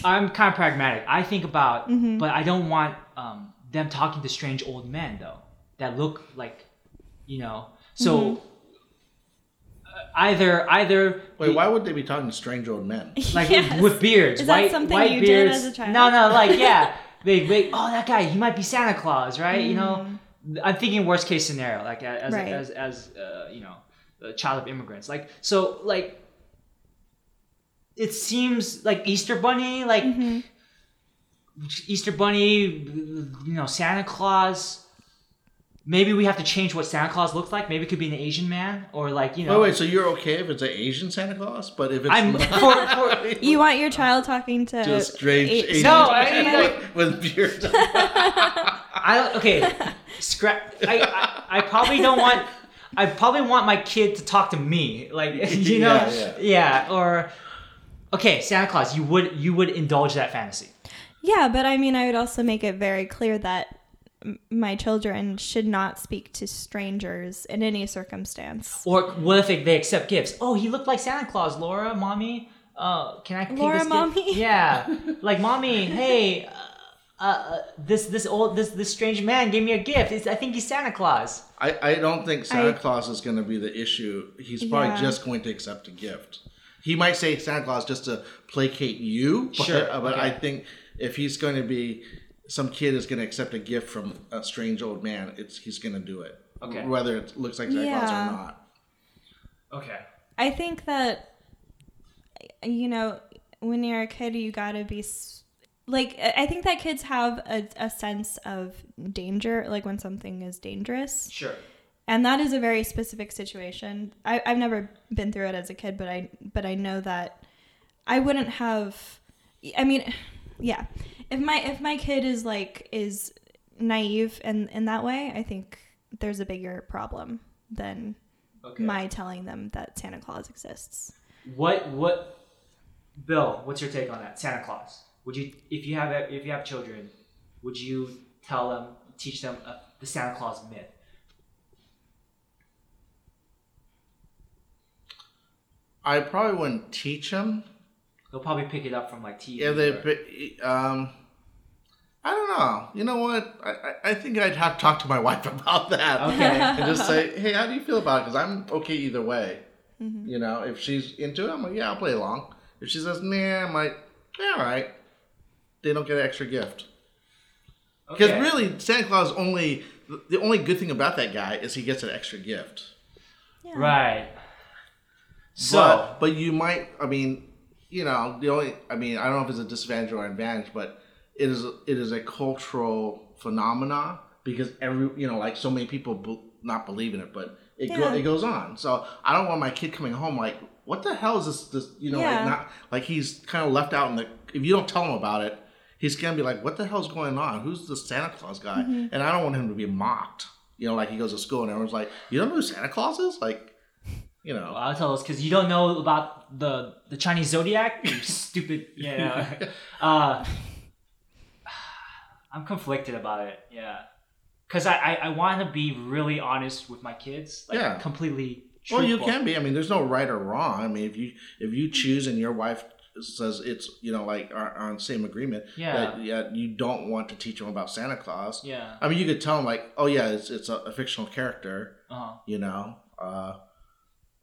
I'm kind of pragmatic. I think about, mm-hmm. but I don't want... Um, them talking to strange old men though that look like, you know, so mm-hmm. uh, either either wait, why would they be talking to strange old men like yes. with beards? Is that white something white you beards did as a child? no no like yeah they wait oh that guy he might be Santa Claus, right? Mm. You know, I'm thinking worst case scenario, like as right. as as uh, you know, a child of immigrants, like so like it seems like Easter Bunny, like mm-hmm. Easter Bunny, you know, Santa Claus. Maybe we have to change what Santa Claus looks like. Maybe it could be an Asian man, or like, you know. Oh wait, so you're okay if it's an Asian Santa Claus, but if it's I'm, not, for, for, you want your child talking to just strange eight, Asian no, I mean, like, with beard. I okay, scrap. I, I I probably don't want. I probably want my kid to talk to me, like you know, yeah, yeah. yeah or okay, Santa Claus. You would you would indulge that fantasy. Yeah, but I mean, I would also make it very clear that m- my children should not speak to strangers in any circumstance. Or what if they accept gifts? Oh, he looked like Santa Claus, Laura, mommy. Uh, can I take Laura, this mommy? Gift? Yeah, like mommy. Hey, uh, uh, this this old this this strange man gave me a gift. It's, I think he's Santa Claus. I, I don't think Santa I, Claus is going to be the issue. He's probably yeah. just going to accept a gift. He might say Santa Claus just to placate you. But, sure, uh, but okay. I think. If he's going to be, some kid is going to accept a gift from a strange old man, it's he's going to do it. Okay. Whether it looks like Santa yeah. Claus or not. Okay. I think that, you know, when you're a kid, you got to be, like, I think that kids have a, a sense of danger, like when something is dangerous. Sure. And that is a very specific situation. I, I've never been through it as a kid, but I but I know that I wouldn't have, I mean... Yeah. If my if my kid is like is naive and in that way, I think there's a bigger problem than okay. my telling them that Santa Claus exists. What what Bill, what's your take on that? Santa Claus. Would you if you have if you have children, would you tell them teach them uh, the Santa Claus myth? I probably wouldn't teach them. They'll probably pick it up from like T V. Yeah, they. Or... Um, I don't know. You know what? I, I, I think I'd have to talk to my wife about that. Okay. And just say, hey, how do you feel about it? Because I'm okay either way. Mm-hmm. You know, if she's into it, I'm like, yeah, I'll play along. If she says, nah, I'm like, yeah, all right. They don't get an extra gift. Because okay. really, Santa Claus only, the only good thing about that guy is he gets an extra gift. Yeah. Right. So. But, but you might, I mean, you know, the only, I mean, I don't know if it's a disadvantage or an advantage, but it is, it is a cultural phenomena because every, you know, like so many people be, not believe in it, but it yeah. go, it goes on. So I don't want my kid coming home like, what the hell is this? This you know, yeah. like not like he's kind of left out in the. If you don't tell him about it, he's gonna be like, what the hell's going on? Who's the Santa Claus guy? Mm-hmm. And I don't want him to be mocked. You know, like he goes to school and everyone's like, you don't know who Santa Claus is? Like, you know. Well, I'll tell us because you don't know about the the Chinese zodiac. You stupid. You know. uh, I'm conflicted about it, yeah. Because I, I, I want to be really honest with my kids. Like, yeah. completely truthful. Well, you can be. I mean, there's no right or wrong. I mean, if you if you choose and your wife says it's, you know, like are on same agreement, yeah. that yeah, you don't want to teach them about Santa Claus. Yeah. I mean, you could tell them, like, oh, yeah, it's it's a, a fictional character, uh-huh. you know. Uh,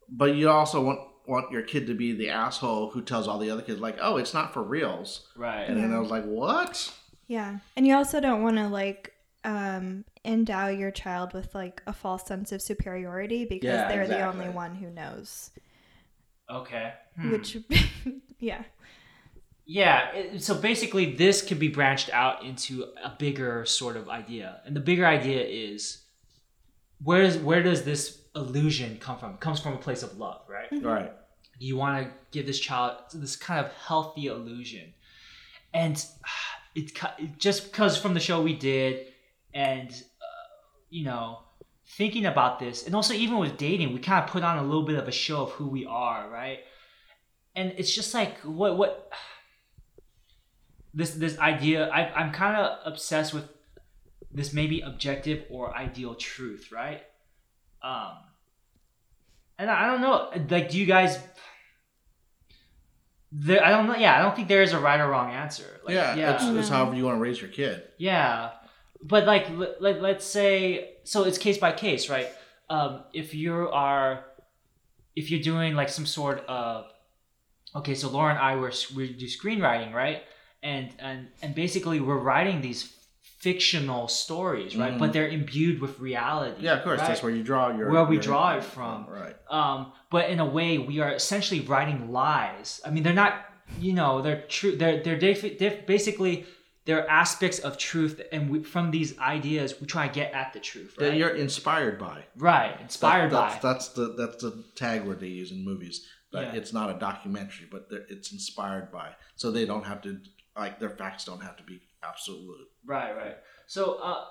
but you also want... want your kid to be the asshole who tells all the other kids, like, oh, it's not for reals. Right. And yeah. then I was like, what? Yeah. And you also don't want to, like, um, endow your child with, like, a false sense of superiority because yeah, they're exactly. the only one who knows. Okay. Hmm. Which, yeah. Yeah. So basically this could be branched out into a bigger sort of idea. And the bigger idea is where is, where does this illusion come from? It comes from a place of love, right? Mm-hmm. Right. You want to give this child this kind of healthy illusion. And it, it just because from the show we did and, uh, you know, thinking about this and also even with dating, we kind of put on a little bit of a show of who we are, right? And it's just like what, what this, this idea, I, I'm kind of obsessed with this maybe objective or ideal truth, right? Um, and I don't know, like, do you guys, there, I don't know. Yeah. I don't think there is a right or wrong answer. Like, yeah. yeah. It's, it's however you want to raise your kid. Yeah. But like, like, let's say, so it's case by case, right? Um, if you are, if you're doing like some sort of, okay, so Laura and I were, we do screenwriting, right? And, and, and basically we're writing these fictional stories, right? Mm. But they're imbued with reality. Yeah, of course. Right? That's where you draw your... Where we your, draw it from. Right. Um, but in a way, we are essentially writing lies. I mean, they're not, you know, they're true. They're, they're def- def- basically, they're aspects of truth. And we, from these ideas, we try to get at the truth, right? That you're inspired by. Right. Inspired that, that's, by. That's the, that's the tag word they use in movies. But yeah. It's not a documentary, but it's inspired by. So they don't have to, like, their facts don't have to be absolute. Right, right. So, uh,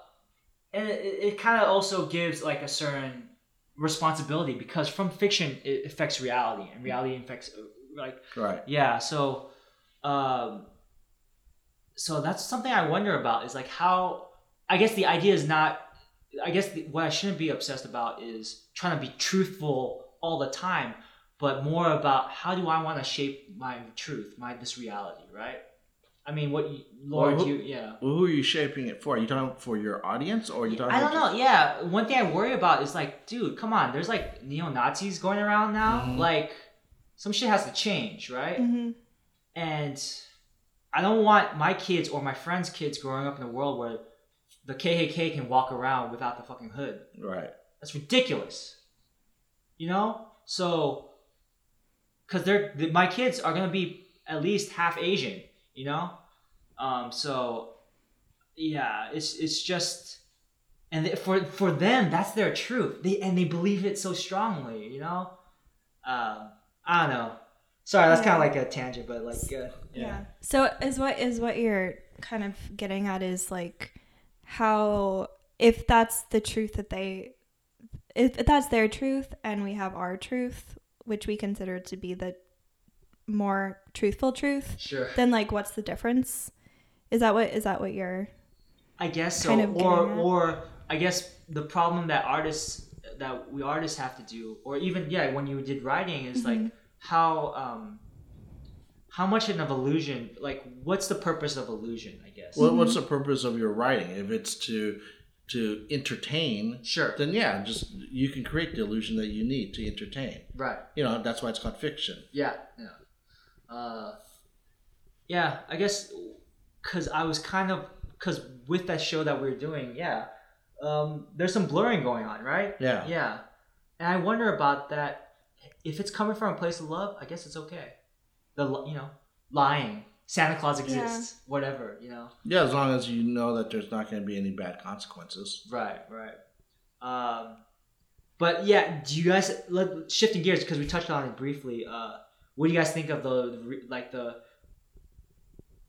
and it, it kind of also gives like a certain responsibility because from fiction it affects reality, and reality affects like right. Yeah. So, um, so that's something I wonder about is like how. I guess the idea is not. I guess the, what I shouldn't be obsessed about is trying to be truthful all the time, but more about how do I want to shape my truth, my this reality, right? I mean, what, you, Lord, well, who, you, yeah. Well, who are you shaping it for? Are you talking for your audience or are you talking I don't know, yeah. One thing I worry about is like, dude, come on. There's like neo-Nazis going around now. Mm-hmm. Like, some shit has to change, right? Mm-hmm. And I don't want my kids or my friends' kids growing up in a world where the K K K can walk around without the fucking hood. Right. That's ridiculous. You know? So, because they're my kids are going to be at least half Asian. You know, um, so yeah, it's it's just, and they, for for them that's their truth. They and they believe it so strongly. You know, um, I don't know. Sorry, that's yeah. kind of like a tangent, but like uh, yeah. yeah. So is what is what you're kind of getting at is like how if that's the truth that they if that's their truth and we have our truth, which we consider to be the more truthful truth sure. then like what's the difference is that what is that what you're I guess so kind of or or I guess the problem that artists that we artists have to do or even yeah when you did writing is mm-hmm. like how um how much of an illusion, like, what's the purpose of illusion, I guess? Well, mm-hmm. what's the purpose of your writing? If it's to to entertain, sure, then yeah, just you can create the illusion that you need to entertain. Right. You know, that's why it's called fiction. Yeah. Yeah. Uh, yeah, I guess because I was kind of, because with that show that we were doing, yeah, um, there's some blurring going on, right? Yeah. Yeah. And I wonder about that. If it's coming from a place of love, I guess it's okay. The, you know, lying, Santa Claus exists, yeah. whatever, you know. Yeah, as long as you know that there's not going to be any bad consequences. Right, right. Um, but yeah, do you guys, let, shifting gears because we touched on it briefly. Uh, what do you guys think of the like the,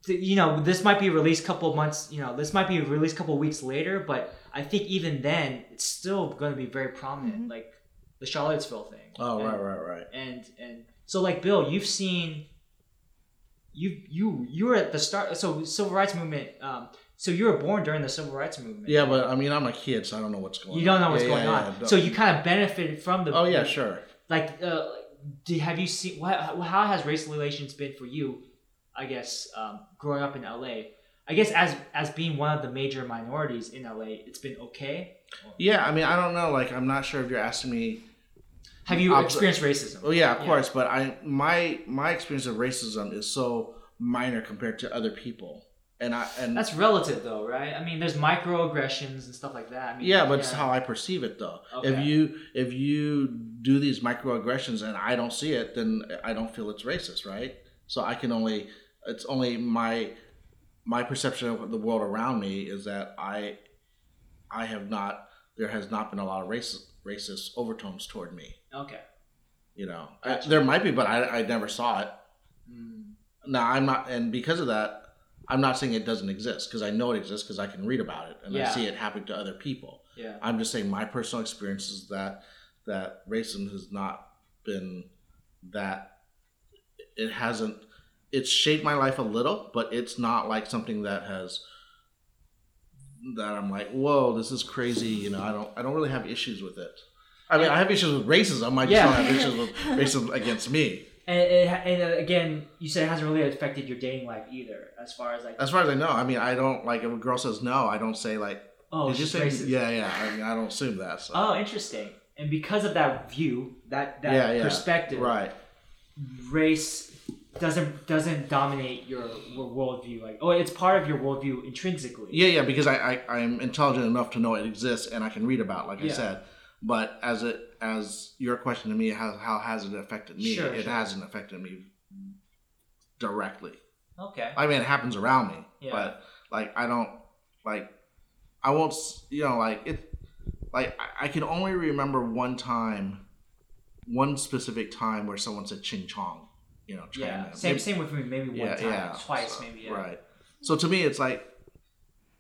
the, you know, this might be released a couple of months, you know, this might be released a couple of weeks later, but I think even then it's still going to be very prominent, mm-hmm. like the Charlottesville thing. Oh, and, right, right, right. And and so like Bill, you've seen. You you you were at the start, so civil rights movement. Um, so you were born during the civil rights movement. Yeah, but I mean, I'm a kid, so I don't know what's going on. You don't know what's yeah, going yeah, on. Yeah, so you kind of benefited from the. Oh yeah, sure. Like, uh, do, have you seen what? How has race relations been for you? I guess um, growing up in L A, I guess as as being one of the major minorities in L A, it's been okay. Yeah, I mean, I don't know. Like, I'm not sure if you're asking me. Have you experienced racism? Oh yeah, of yeah. course. But I my my experience of racism is so minor compared to other people, and I and that's relative though, right? I mean, there's microaggressions and stuff like that. I mean, yeah, but yeah. it's how I perceive it though. Okay. If you if you do these microaggressions and I don't see it, then I don't feel it's racist, right? So I can only it's only my my perception of the world around me is that I I have not there has not been a lot of racism. Racist overtones toward me. Okay. You know, gotcha. I, there might be, but I, I never saw it. Mm. Now I'm not, and because of that, I'm not saying it doesn't exist because I know it exists because I can read about it and yeah. I see it happen to other people. Yeah. I'm just saying my personal experience is that that racism has not been that it hasn't. It's shaped my life a little, but it's not like something that has. That I'm like, whoa, this is crazy. You know, I don't, I don't really have issues with it. I mean, I have issues with racism. I just yeah. don't have issues with racism against me. And, it, and again, you said it hasn't really affected your dating life either, as far as like. As far as I know, I mean, I don't like if a girl says no, I don't say like, oh, did you say racist? Yeah, yeah. I mean, I don't assume that. So. Oh, interesting. And because of that view, that that yeah, yeah. perspective, right? Race doesn't doesn't dominate your, your worldview. Like, oh, it's part of your worldview intrinsically. Yeah, yeah, because I, I, I'm intelligent enough to know it exists and I can read about it, like yeah. I said. But as it as your question to me, how, how has it affected me? Sure, it sure. hasn't affected me directly. Okay. I mean, it happens around me. Yeah. But, like, I don't, like, I won't, you know, like, it, like I, I can only remember one time, one specific time where someone said ching chong. You know, China. Yeah, same maybe, same with me. Maybe one yeah, time, yeah. twice, so, maybe. Yeah. Right. So to me, it's like,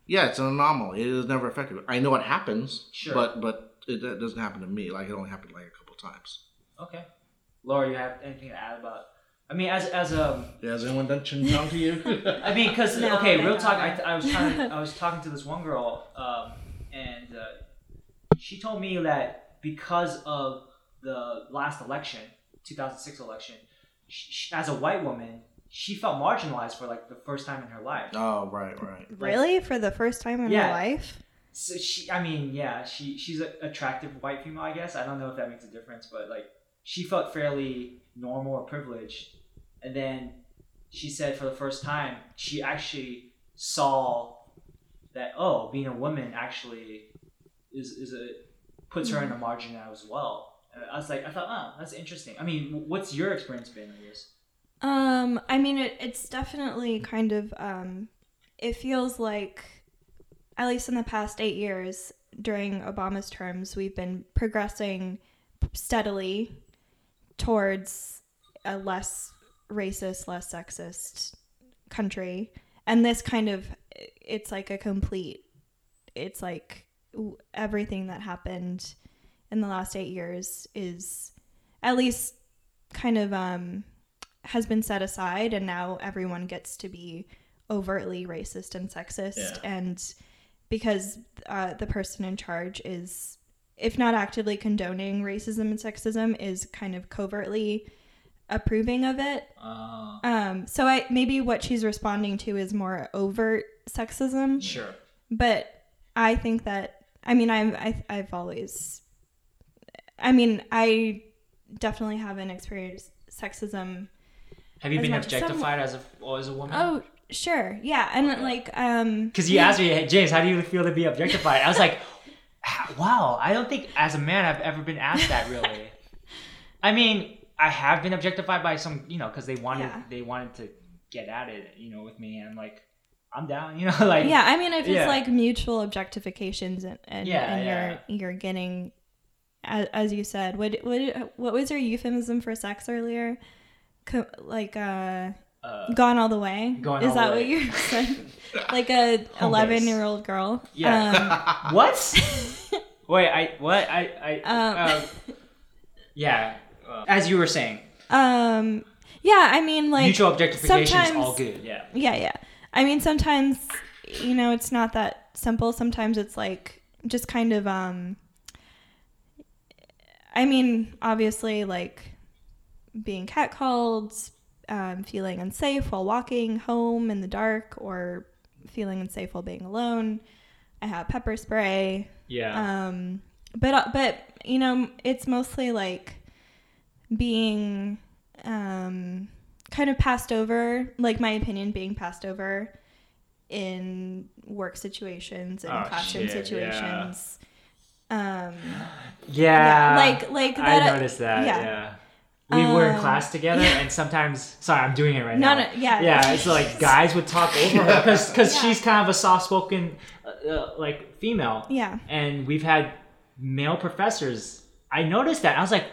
yeah, it's an anomaly. It has never affected me. I know it happens, sure. but but it, it doesn't happen to me. Like it only happened like a couple times. Okay, Laura, you have anything to add about? I mean, as as um. Yeah, has anyone done ching chong to you? I mean, because no, okay, no, real no. talk. I, I was trying. To, I was talking to this one girl, um, and uh, she told me that because of the last election, two thousand six election. As a white woman, she felt marginalized for like the first time in her life. Oh, right, right. Really? For the first time in yeah. her life? So she, I mean, yeah, she she's an attractive white female, I guess. I don't know if that makes a difference, but like she felt fairly normal or privileged. And then she said for the first time, she actually saw that, oh, being a woman actually is, is a, puts her in a margin as well. I was like, I thought, oh, that's interesting. I mean, what's your experience been in this? Um, I mean, it, it's definitely kind of, um, it feels like, at least in the past eight years during Obama's terms, we've been progressing steadily towards a less racist, less sexist country. And this kind of, it's like a complete, it's like everything that happened in the last eight years is at least kind of um, has been set aside, and now everyone gets to be overtly racist and sexist. Yeah. And because uh, the person in charge is, if not actively condoning racism and sexism, is kind of covertly approving of it. Uh, um, so I maybe what she's responding to is more overt sexism. Sure. But I think that, I mean, I've, I've, I've always, I mean, I definitely haven't experienced sexism. Have you been objectified as a, or as a woman? Oh, sure. Yeah. And okay. like, um, cause you yeah. asked me, hey, James, how do you feel to be objectified? I was like, wow, I don't think as a man I've ever been asked that really. I mean, I have been objectified by some, you know, cause they wanted, yeah. they wanted to get at it, you know, with me. And like, I'm down, you know, like, yeah. I mean, if yeah. it's like mutual objectifications and, and, yeah, and yeah. you're, you're getting, as, as you said, what, what, what was your euphemism for sex earlier? Co- like, uh, uh, gone all the way. Going Is that what way. You're saying? Like a eleven year old girl. Yeah. Um, what? Wait, I, what? I, I, um, uh, yeah. Uh, as you were saying. Um, yeah, I mean, like. Mutual objectification is all good. Yeah. Yeah. Yeah. I mean, sometimes, you know, it's not that simple. Sometimes it's like just kind of, um, I mean, obviously, like being catcalled, um, feeling unsafe while walking home in the dark, or feeling unsafe while being alone. I have pepper spray. Yeah. Um, but, but, you know, it's mostly like being, um, kind of passed over, like my opinion being passed over in work situations and oh, classroom shit, situations. Yeah. Um, yeah. yeah. Like, like that. I noticed that. Yeah. yeah. We um, were in class together, yeah. and sometimes, sorry, I'm doing it right no, now. No, yeah. Yeah. It's like guys would talk over her because because yeah. she's kind of a soft spoken, uh, like female. Yeah. And we've had male professors. I noticed that. I was like,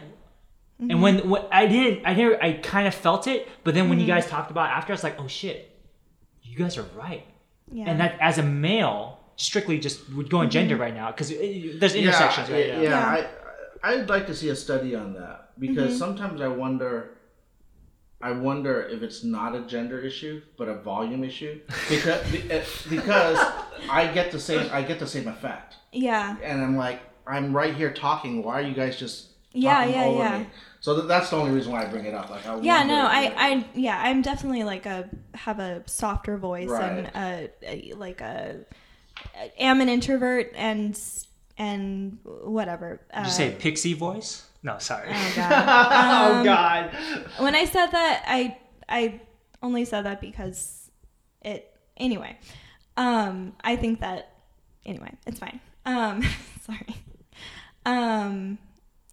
and mm-hmm. when, when I didn't, I never, I kind of felt it, but then when mm-hmm. you guys talked about it after, I was like, oh shit, you guys are right. Yeah. And that as a male, strictly just would go in gender mm-hmm. right now, because there's intersections yeah, right yeah, now. Yeah, yeah. I, I'd like to see a study on that, because mm-hmm. sometimes I wonder, I wonder if it's not a gender issue, but a volume issue, because because I get the same, I get the same effect. Yeah. And I'm like, I'm right here talking. Why are you guys just yeah, yeah, yeah. Me? So th- that's the only reason why I bring it up. Like, I yeah, no, I, I, yeah, I'm definitely like a have a softer voice right. and a, a, like a, a am an introvert and and whatever. Uh, Did you say pixie voice? No, sorry. Oh god. Um, oh god. When I said that, I I only said that because it anyway. Um, I think that anyway, it's fine. Um, sorry. Um.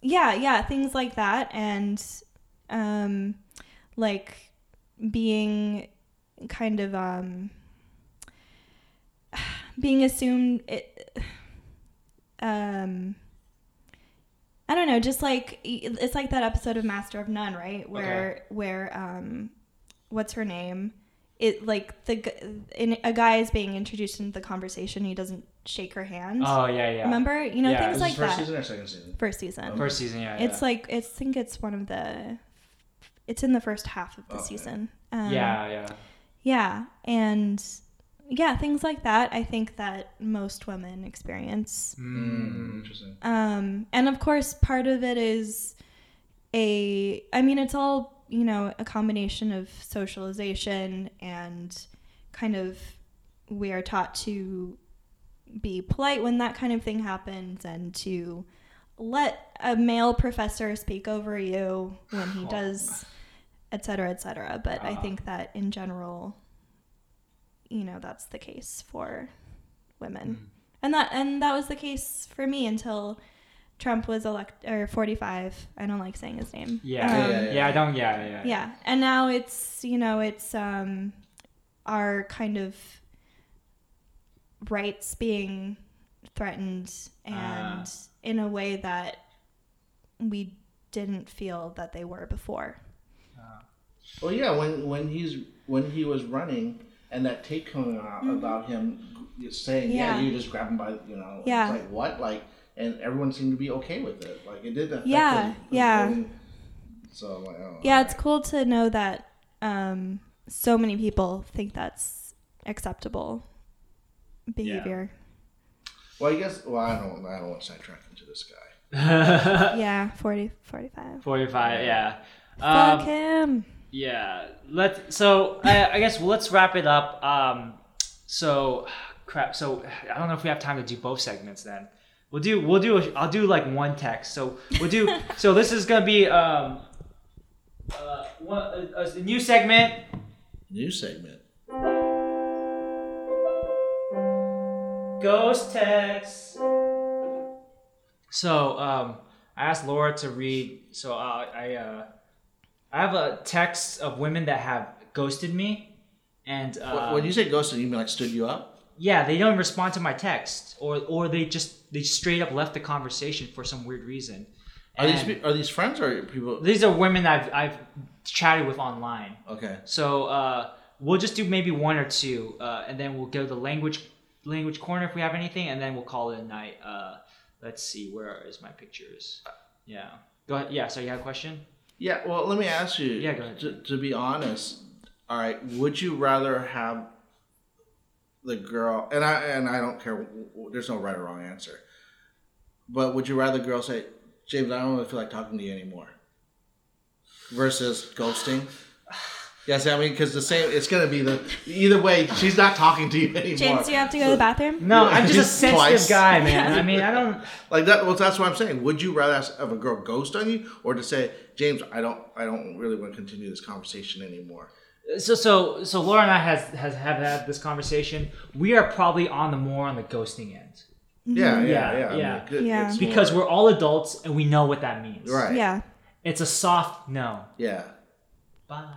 Yeah, yeah, things like that, and um, like being kind of um, being assumed. It, um, I don't know, just like it's like that episode of Master of None, right? Where okay. where um, what's her name? It like the in, a guy is being introduced into the conversation. He doesn't shake her hand. Oh yeah, yeah. Remember, you know, yeah. things like that. First season or second season? First season. First season, yeah. It's yeah. like it's, I think it's one of the. It's in the first half of the okay. season. Um, yeah, yeah. Yeah, and yeah, things like that. I think that most women experience. Mm, interesting. Um, and of course, part of it is a. I mean, it's all. You know, a combination of socialization and kind of we are taught to be polite when that kind of thing happens and to let a male professor speak over you when he does, et cetera, et cetera. But uh, I think that in general, you know, that's the case for women. Mm-hmm. And that and that was the case for me until Trump was elected, or forty-five. I don't like saying his name. Yeah. Um, yeah, yeah, yeah, yeah. I don't, yeah, yeah. Yeah. And now it's, you know, it's um, our kind of rights being threatened and uh, in a way that we didn't feel that they were before. Uh, well, yeah, when, when he's when he was running and that tape coming out mm-hmm. about him saying, yeah. yeah, you just grab him by, you know, yeah. it's like, what? Like, and everyone seemed to be okay with it. Like, it did affect yeah, the, the yeah. thing. So I'm like, oh, yeah, right. It's cool to know that um, so many people think that's acceptable behavior. Yeah. Well, I guess, well, I don't, I don't want to sidetrack into this guy. yeah, forty, forty-five. forty-five, yeah. Um, Fuck him. Yeah. Let so I, I guess let's wrap it up. Um, so crap. So I don't know if we have time to do both segments. Then we'll do we'll do a, I'll do like one text. So we'll do. So this is gonna be um, uh, one, a, a new segment. New segment. Ghost text. So um, I asked Laura to read. So I I, uh, I have a text of women that have ghosted me. And um, when you say ghosted, you mean like stood you up? Yeah, they don't respond to my text, or or they just they straight up left the conversation for some weird reason. And are these are these friends or people? These are women I've I've chatted with online. Okay. So uh, we'll just do maybe one or two, uh, and then we'll go to the language language corner if we have anything, and then we'll call it a night. Uh, Let's see, where is my pictures? Yeah. Go ahead. Yeah, so you have a question? Yeah, well, let me ask you. Yeah, go ahead. To, to be honest, all right, would you rather have the girl, and I and I don't care, there's no right or wrong answer, but would you rather the girl say, James, I don't really feel like talking to you anymore, versus ghosting? Yes, I mean, because the same, it's going to be the, either way, she's not talking to you anymore. James, do you have to go to the bathroom? No, I'm just a sensitive Twice. guy, man. I mean, I don't. Like that, well, that's what I'm saying. Would you rather have a girl ghost on you or to say, James, I don't I don't really want to continue this conversation anymore? So so, so Laura and I has, has have had this conversation. We are probably on the more on the ghosting end. Yeah, yeah, yeah. yeah, yeah. I mean, good, yeah. Because more... we're all adults and we know what that means. Right. Yeah. It's a soft no. Yeah. Bye.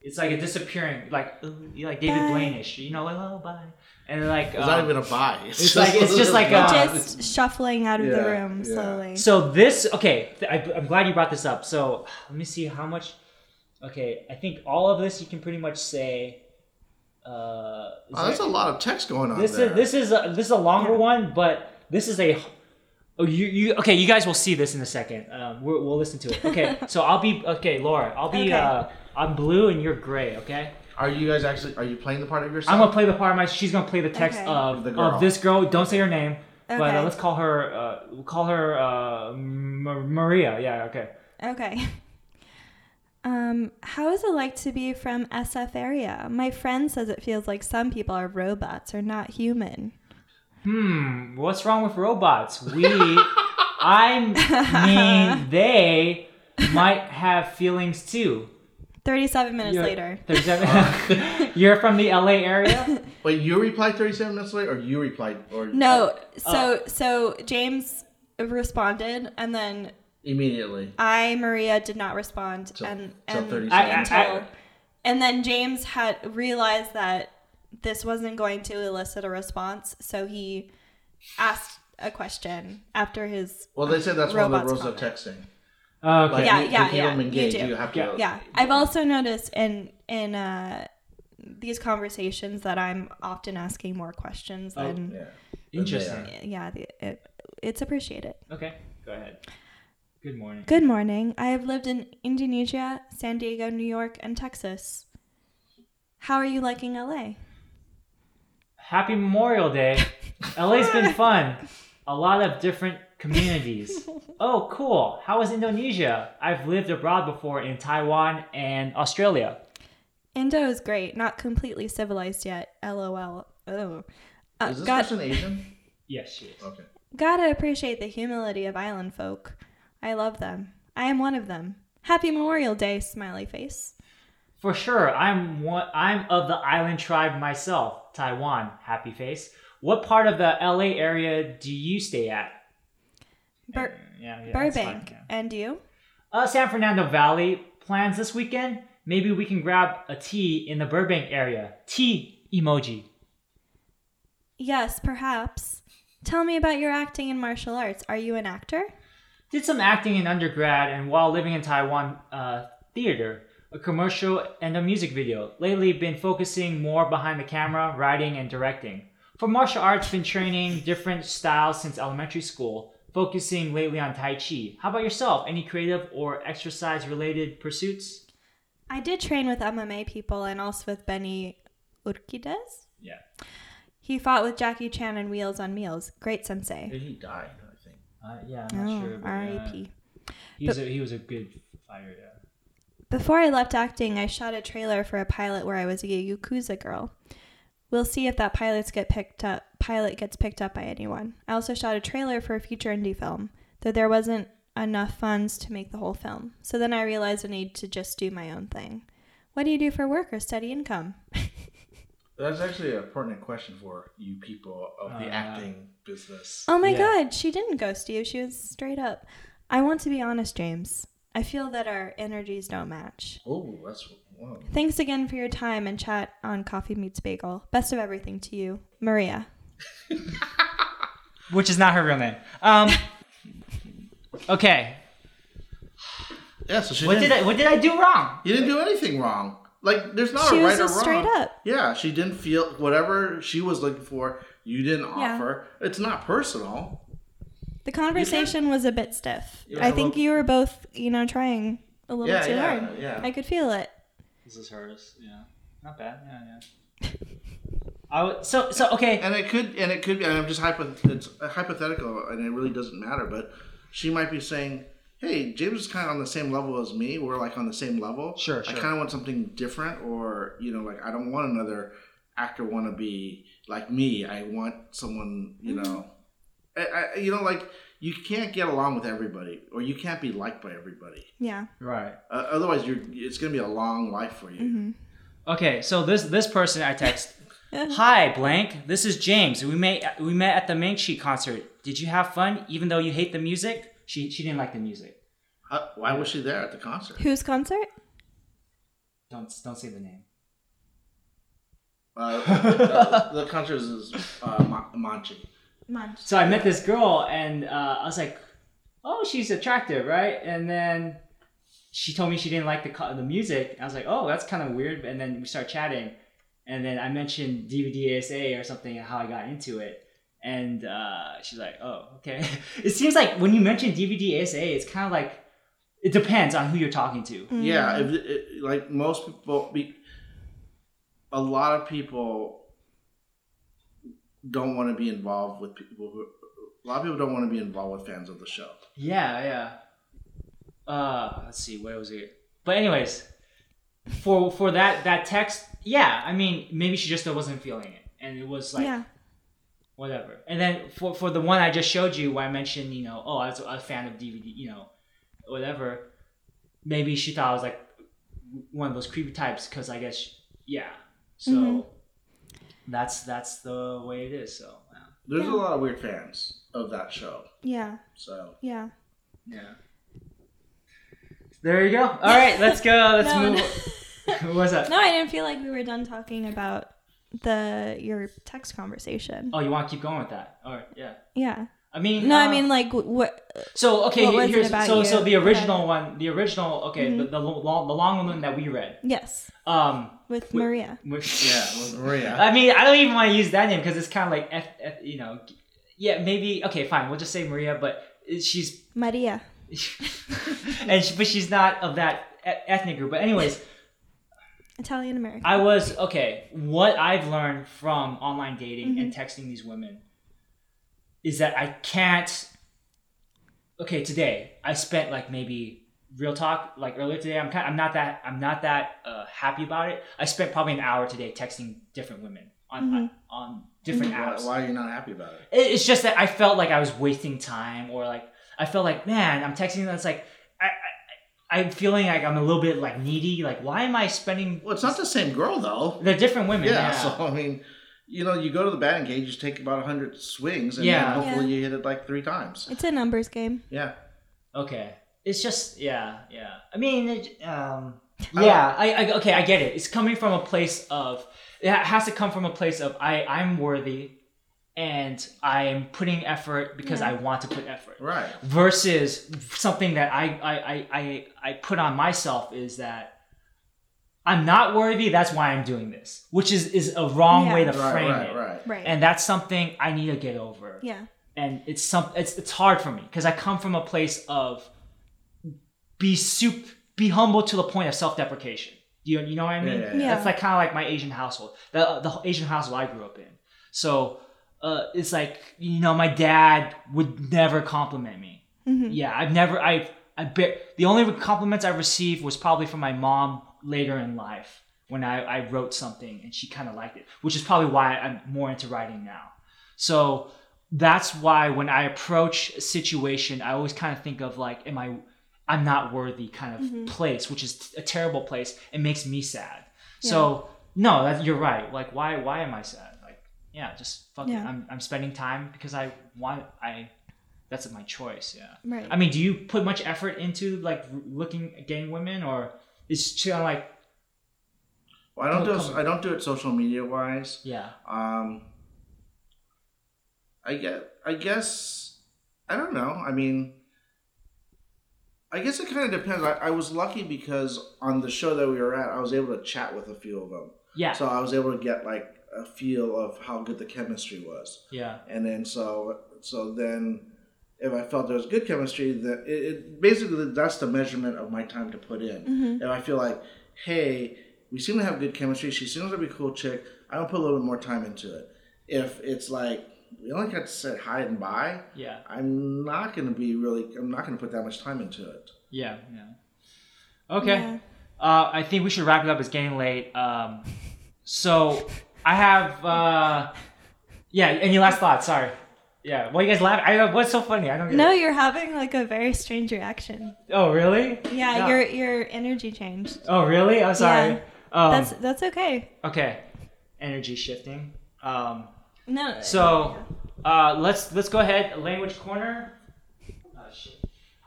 It's like a disappearing, like like David bye. Blaine-ish, you know, like oh bye, and like it's um, not even a bye. It's, it's like it's just like a, just shuffling out of yeah, the room yeah. slowly. So this, okay, I, I'm glad you brought this up. So let me see how much. Okay, I think all of this you can pretty much say. Uh, oh, there's like, a lot of text going on. This there. is this is a, this is a longer yeah. one, but this is a. Oh, you, you okay? You guys will see this in a second. Um, we're, we'll listen to it. Okay, so I'll be okay, Laura. I'll be. Okay. Uh, I'm blue and you're gray. Okay. Are you guys actually? Are you playing the part of yourself? I'm gonna play the part of my. She's gonna play the text okay. of the girl. Of this girl. Don't say her name, okay. but uh, let's call her. Uh, we'll call her uh, M- Maria. Yeah. Okay. Okay. Um, how is it like to be from S F area? My friend says it feels like some people are robots or not human. Hmm, what's wrong with robots? We, I mean, they might have feelings too. thirty-seven minutes you're, later. thirty-seven, you're from the L A area? Wait, you replied thirty-seven minutes later, or you replied? Or No, so oh. so James responded, and then... Immediately. I, Maria, did not respond. So, and, so and, thirty-seven I, until, I, I, and then James had realized that this wasn't going to elicit a response, so he asked a question after his. Well, they said that's one of the rules of texting. Oh, okay. Like, yeah, you, yeah, you yeah. Engage, you do. You have to, yeah. yeah. I've also noticed in in uh, these conversations that I'm often asking more questions oh, than. Yeah. Interesting. Yeah, it, it's appreciated. Okay, go ahead. Good morning. Good morning. I have lived in Indonesia, San Diego, New York, and Texas. How are you liking L A? Happy Memorial Day. L A's been fun. A lot of different communities. Oh, cool. How is Indonesia? I've lived abroad before in Taiwan and Australia. Indo is great. Not completely civilized yet. LOL. Oh. Uh, is this got- person Asian? Yes, she is. Okay. Gotta appreciate the humility of island folk. I love them. I am one of them. Happy Memorial Day, smiley face. For sure. I'm one, I'm of the island tribe myself. Taiwan, happy face. What part of the L A area do you stay at? Bur- yeah, yeah, Burbank. Yeah. And you? Uh, San Fernando Valley. Plans this weekend? Maybe we can grab a tea in the Burbank area. Tea emoji. Yes, perhaps. Tell me about your acting and martial arts. Are you an actor? Did some acting in undergrad and while living in Taiwan, uh, theater. A commercial and a music video. Lately been focusing more behind the camera, writing and directing. For martial arts, been training different styles since elementary school, focusing lately on Tai Chi. How about yourself? Any creative or exercise related pursuits? I did train with M M A people and also with Benny Urquidez. Yeah. He fought with Jackie Chan and Wheels on Meals. Great sensei. He died, I think. Uh, yeah, I'm not oh, sure. R I P. Uh, he, was a, he was a good fighter, yeah. Before I left acting, I shot a trailer for a pilot where I was a Yakuza girl. We'll see if that pilot's get picked up, pilot gets picked up by anyone. I also shot a trailer for a feature indie film, though there wasn't enough funds to make the whole film. So then I realized I need to just do my own thing. What do you do for work or steady income? That's actually a pertinent question for you people of the uh, acting business. Oh my yeah. God, she didn't ghost you. She was straight up. I want to be honest, James. I feel that our energies don't match. Oh, that's wow. Thanks again for your time and chat on Coffee Meets Bagel. Best of everything to you, Maria. Which is not her real name. Um, okay. Yeah, so she what did I, what did I do wrong? You didn't do anything wrong. Like, there's not she a right was just or wrong. Straight up. Yeah, she didn't feel whatever she was looking for. You didn't offer. Yeah. It's not personal. The conversation was a bit stiff. I think little... you were both, you know, trying a little yeah, too yeah, hard. Yeah. I could feel it. This is hers. Yeah, not bad. Yeah, yeah. I would, so so okay. And it could and it could be. And I'm just hypoth- it's hypothetical, and it really doesn't matter. But she might be saying, hey, James is kind of on the same level as me. We're like on the same level. Sure, sure. I kind of want something different, or, you know, like I don't want another actor wannabe like me. I want someone, you mm-hmm. know, I, I, you know, like you can't get along with everybody, or you can't be liked by everybody. Yeah. Right. Uh, otherwise, you're it's going to be a long life for you. Mm-hmm. Okay, so this this person I text, hi, blank. This is James. We met we met at the Manchi concert. Did you have fun, even though you hate the music? She she didn't like the music. Uh, why was she there at the concert? Whose concert? Don't don't say the name. Uh, the, the, the concert is uh, Manchi. Manchi. So I met this girl, and uh, I was like, "Oh, she's attractive, right?" And then she told me she didn't like the the music. I was like, "Oh, that's kind of weird." And then we started chatting, and then I mentioned D V D A S A or something, and how I got into it. And uh, she's like, oh, okay. It seems like when you mention D V D A S A, it's kind of like, it depends on who you're talking to. Mm-hmm. Yeah, it, it, like most people, be, a lot of people don't want to be involved with people who, a lot of people don't want to be involved with fans of the show. Yeah, yeah. Uh, let's see, where was it? But anyways, for for that, that text, yeah, I mean, maybe she just wasn't feeling it. And it was like... Yeah. Whatever. And then for for the one I just showed you, where I mentioned, you know, oh, I was a fan of D V D, you know, whatever. Maybe she thought I was like one of those creepy types, because I guess, she, yeah. So mm-hmm. that's that's the way it is. So yeah. There's yeah. a lot of weird fans of that show. Yeah. So. Yeah. Yeah. There you go. All right, let's go. Let's no, move. No. What's up? No, I didn't feel like we were done talking about the your text conversation. Oh, you want to keep going with that? All right, yeah. Yeah. I mean, no, uh, I mean, like what? So okay, what was here's it about so you? so the original one, the original okay, mm-hmm. the, the long the long one that we read. Yes. Um, with Maria. With, with, yeah, with Maria. I mean, I don't even want to use that name because it's kind of like F, F, you know, yeah, maybe okay, fine, we'll just say Maria, but she's Maria, and she, but she's not of that ethnic group. But anyways. Italian American. I was, okay, what I've learned from online dating mm-hmm. and texting these women is that I can't, okay, today, I spent like maybe real talk, like earlier today, I'm kind of, I'm not that, I'm not that uh, happy about it. I spent probably an hour today texting different women on, mm-hmm. on, on different mm-hmm. apps. Why, why are you not happy about it? it? It's just that I felt like I was wasting time, or like, I felt like, man, I'm texting them, it's like, I'm feeling like I'm a little bit like needy. Like, why am I spending? Well, it's not the same girl though. They're different women. Yeah. yeah. So I mean, you know, you go to the batting cage, you take about a hundred swings, and yeah. then hopefully yeah. you hit it like three times. It's a numbers game. Yeah. Okay. It's just yeah, yeah. I mean, it, um, yeah. I, I okay, I get it. It's coming from a place of it has to come from a place of I I'm worthy, and I am putting effort because yeah. I want to put effort. Right. Versus something that I, I, I, I put on myself is that I'm not worthy, that's why I'm doing this. Which is, is a wrong yeah. way to right, frame right, it. Right. Right. And that's something I need to get over. Yeah. And it's some it's it's hard for me because I come from a place of be soup be humble to the point of self-deprecation. You you know what I mean? Yeah. yeah, yeah. That's like kind of like my Asian household. The the Asian household I grew up in. So Uh, it's like, you know, my dad would never compliment me. Mm-hmm. Yeah, I've never, I I bar- the only compliments I received was probably from my mom later in life when I, I wrote something and she kind of liked it, which is probably why I'm more into writing now. So that's why when I approach a situation, I always kind of think of like, am I, I'm not worthy kind of mm-hmm. place, which is a terrible place. It makes me sad. Yeah. So no, that, you're right. Like why, why am I sad? Like, yeah, just fuck yeah. it. I'm, I'm spending time because I want, I, that's my choice. Yeah. Right. I mean, do you put much effort into like looking at getting women, or is she kind of like, well, I don't do it, I don't do it social media wise. Yeah. Um, I guess, I guess, I don't know. I mean, I guess it kind of depends. I, I was lucky because on the show that we were at, I was able to chat with a few of them. Yeah. So I was able to get like a feel of how good the chemistry was. Yeah. And then so, so then if I felt there was good chemistry, then it, it basically that's the measurement of my time to put in. Mm-hmm. If I feel like, hey, we seem to have good chemistry. She seems to be a cool chick. I'm gonna put a little bit more time into it. If it's like, we only got to say hi and bye. Yeah. I'm not going to be really, I'm not going to put that much time into it. Yeah. Yeah. Okay. Yeah. Uh, I think we should wrap it up. It's getting late. Um, so I have, uh, yeah. Any last thoughts? Sorry. Yeah. Why you guys laugh? I, what's so funny? I don't get No, it. You're having like a very strange reaction. Oh, really? Yeah. No. Your, your energy changed. Oh, really? I'm sorry. Yeah. Um, that's, that's okay. Okay. Energy shifting. Um, No. So, uh, let's let's go ahead. Language corner. Oh shit.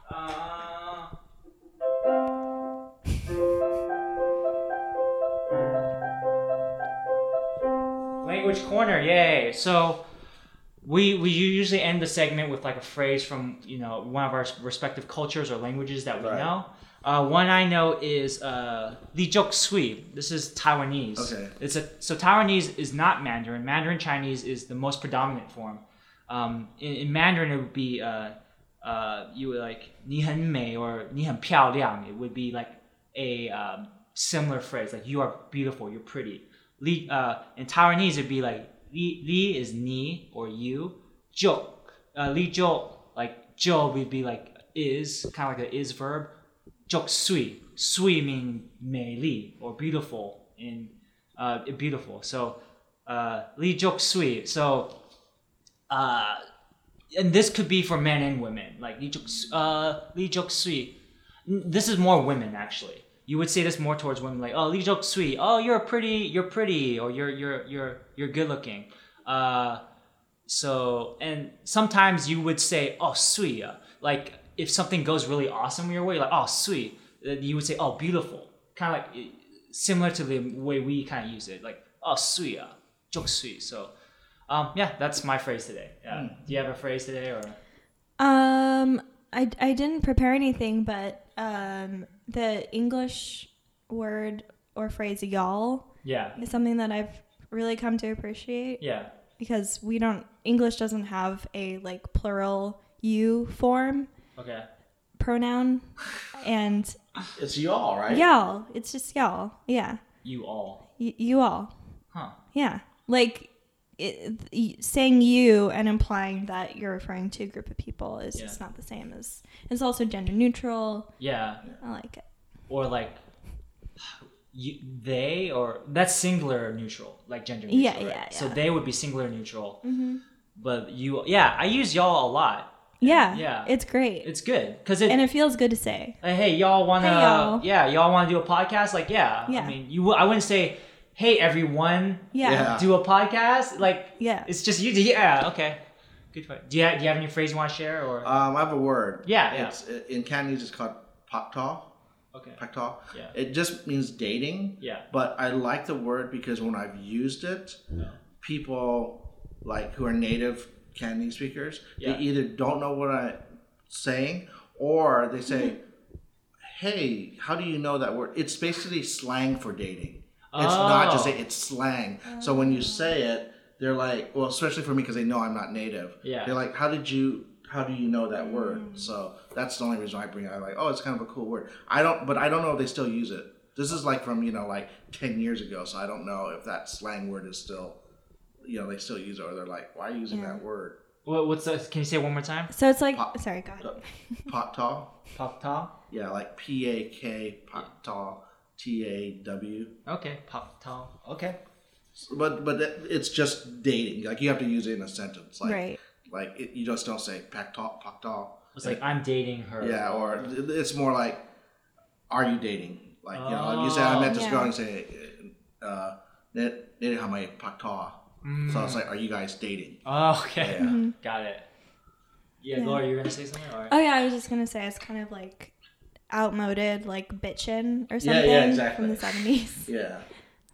Uh... Language corner. Yay! So, we we usually end the segment with like a phrase from you know one of our respective cultures or languages that we right. know. Uh, one I know is uh, Li Jok Sui. This is Taiwanese. Okay. It's a so Taiwanese is not Mandarin. Mandarin Chinese is the most predominant form. Um, in, in Mandarin, it would be uh, uh, you would like Ni hen mei or Ni hen piao liang. It would be like a um, similar phrase like you are beautiful, you're pretty. Li uh, in Taiwanese it'd be like Li Li is ni or you. Jok uh, Li Jok like Jok would be like is kind of like an is verb. Jok sui, sui meaning mei or beautiful in uh, beautiful. So uh, li jok sui. So uh, and this could be for men and women. Like li jok uh, li jok sui. This is more women actually. You would say this more towards women. Like oh li jok sui. Oh you're pretty. You're pretty. Or you're you're you're you're good looking. Uh, so and sometimes you would say oh sui like. If something goes really awesome your way, like, oh, sweet, you would say, oh, beautiful. Kind of like similar to the way we kind of use it, like, oh, sweet, jok sui. So, um, yeah, that's my phrase today. Yeah. Mm. Do you have a phrase today? or? Um, I, I didn't prepare anything, but um, the English word or phrase y'all yeah. is something that I've really come to appreciate. Yeah. Because we don't, English doesn't have a like plural you form. Okay. Pronoun, and it's y'all, right? Y'all. It's just y'all. Yeah. You all. Y- you all. Huh. Yeah. Like it, it, saying you and implying that you're referring to a group of people is yeah. just not the same as. It's also gender neutral. Yeah. I like it. Or like, you, they or that's singular or neutral, like gender neutral. Yeah, right? yeah, yeah. So they would be singular neutral, mm-hmm. but you. Yeah, I use y'all a lot. Yeah, yeah, it's great. It's good because it and it feels good to say. Like, hey, y'all wanna? Hey, y'all. Yeah, y'all wanna do a podcast? Like, yeah. yeah. I mean, you. I wouldn't say, hey, everyone. Yeah. yeah. Do a podcast? Like, yeah. It's just you. Yeah. Okay. Good point. Do you have, do you have any phrase you want to share or? Um, I have a word. Yeah. yeah. It's in Cantonese. It's called pak tao. Okay. Pak tao. Yeah. It just means dating. Yeah. But I like the word because when I've used it, yeah. people like who are native. Cantonese speakers, yeah. they either don't know what I'm saying or they say, mm-hmm. hey, how do you know that word? It's basically slang for dating. Oh. It's not just, a, it's slang. Oh. So when you say it, they're like, well, especially for me because they know I'm not native. Yeah. They're like, how did you, how do you know that mm. word? So that's the only reason I bring it. I'm like, oh, it's kind of a cool word. I don't, but I don't know if they still use it. This is like from, you know, like ten years ago. So I don't know if that slang word is still. You know, they still use it or they're like, why are you using yeah. that word? What, what's that? Can you say it one more time? So it's like, Pop, sorry, God. Pak Taw. Pak Taw? Yeah, like P A K, Pak Taw, T A W. Okay, Pak Taw. Okay. But but it's just dating. Like, you have to use it in a sentence. Like, right. Like, it, you just don't say Pak Taw, Pak Taw. It's like, like, I'm dating her. Yeah, or it's more like, are you dating? Like, you oh, know, you say, I met this yeah. girl, and you say, uh, dating how my Pak Taw. Mm. So it's like, are you guys dating? Oh, okay. Yeah. Mm-hmm. Got it. Yeah, yeah, Laura, you were going to say something? Or? Oh, yeah, I was just going to say it's kind of like outmoded, like bitchin' or something. Yeah, yeah, exactly. From the seventies. Yeah.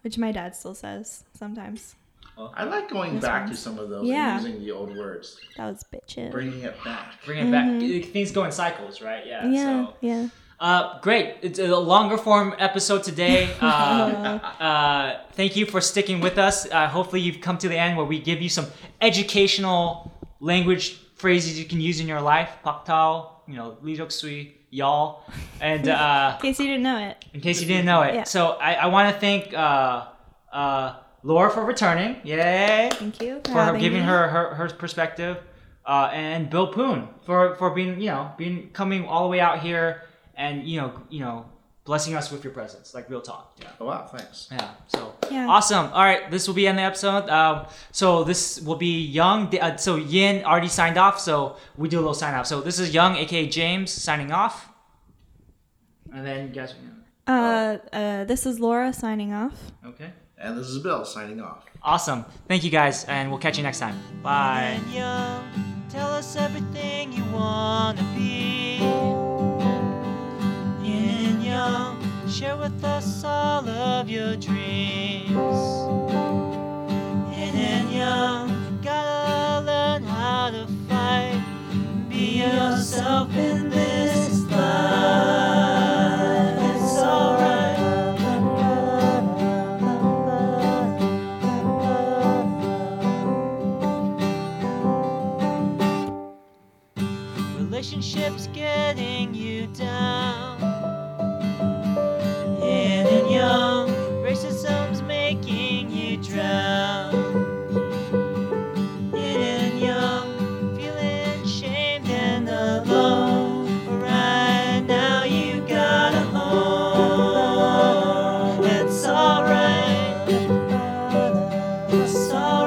Which my dad still says sometimes. Well, I like going That's back fun. to some of those yeah. and using the old words. That was bitchin'. Bringing it back. Bringing it mm-hmm. back. Things go in cycles, right? Yeah. Yeah, so. yeah. Uh, great. It's a longer form episode today. Uh, uh, thank you for sticking with us. Uh, hopefully you've come to the end where we give you some educational language phrases you can use in your life. Pak Taw, you know, Li Jok Sui, y'all. And, uh, in case you didn't know it. In case you didn't know it. Yeah. So I, I want to thank, uh, uh, Laura for returning. Yay. Thank you. For, for her giving her, her, her perspective. Uh, and Bill Poon for, for being, you know, being coming all the way out here. And, you know, you know, blessing us with your presence, like real talk. Yeah. Oh, wow. Thanks. Yeah. So yeah. Awesome. All right. This will be end the episode. Um, so this will be Young. Uh, so Yin already signed off. So we do a little sign off. So this is Young, A K A James, signing off. And then you guys. You know, uh, oh. uh, this is Laura signing off. Okay. And this is Bill signing off. Awesome. Thank you guys. And we'll catch you next time. Bye. Yin and Yang, tell us everything you want to be. Share with us all of your dreams. Yin and Yang, gotta learn how to fight. Be yourself in this life. It's alright. Relationships getting you down. Yin and Yang, racism's making you drown. Yin and Yang, feeling shamed and alone. But right now you got a home. It's alright. It's alright.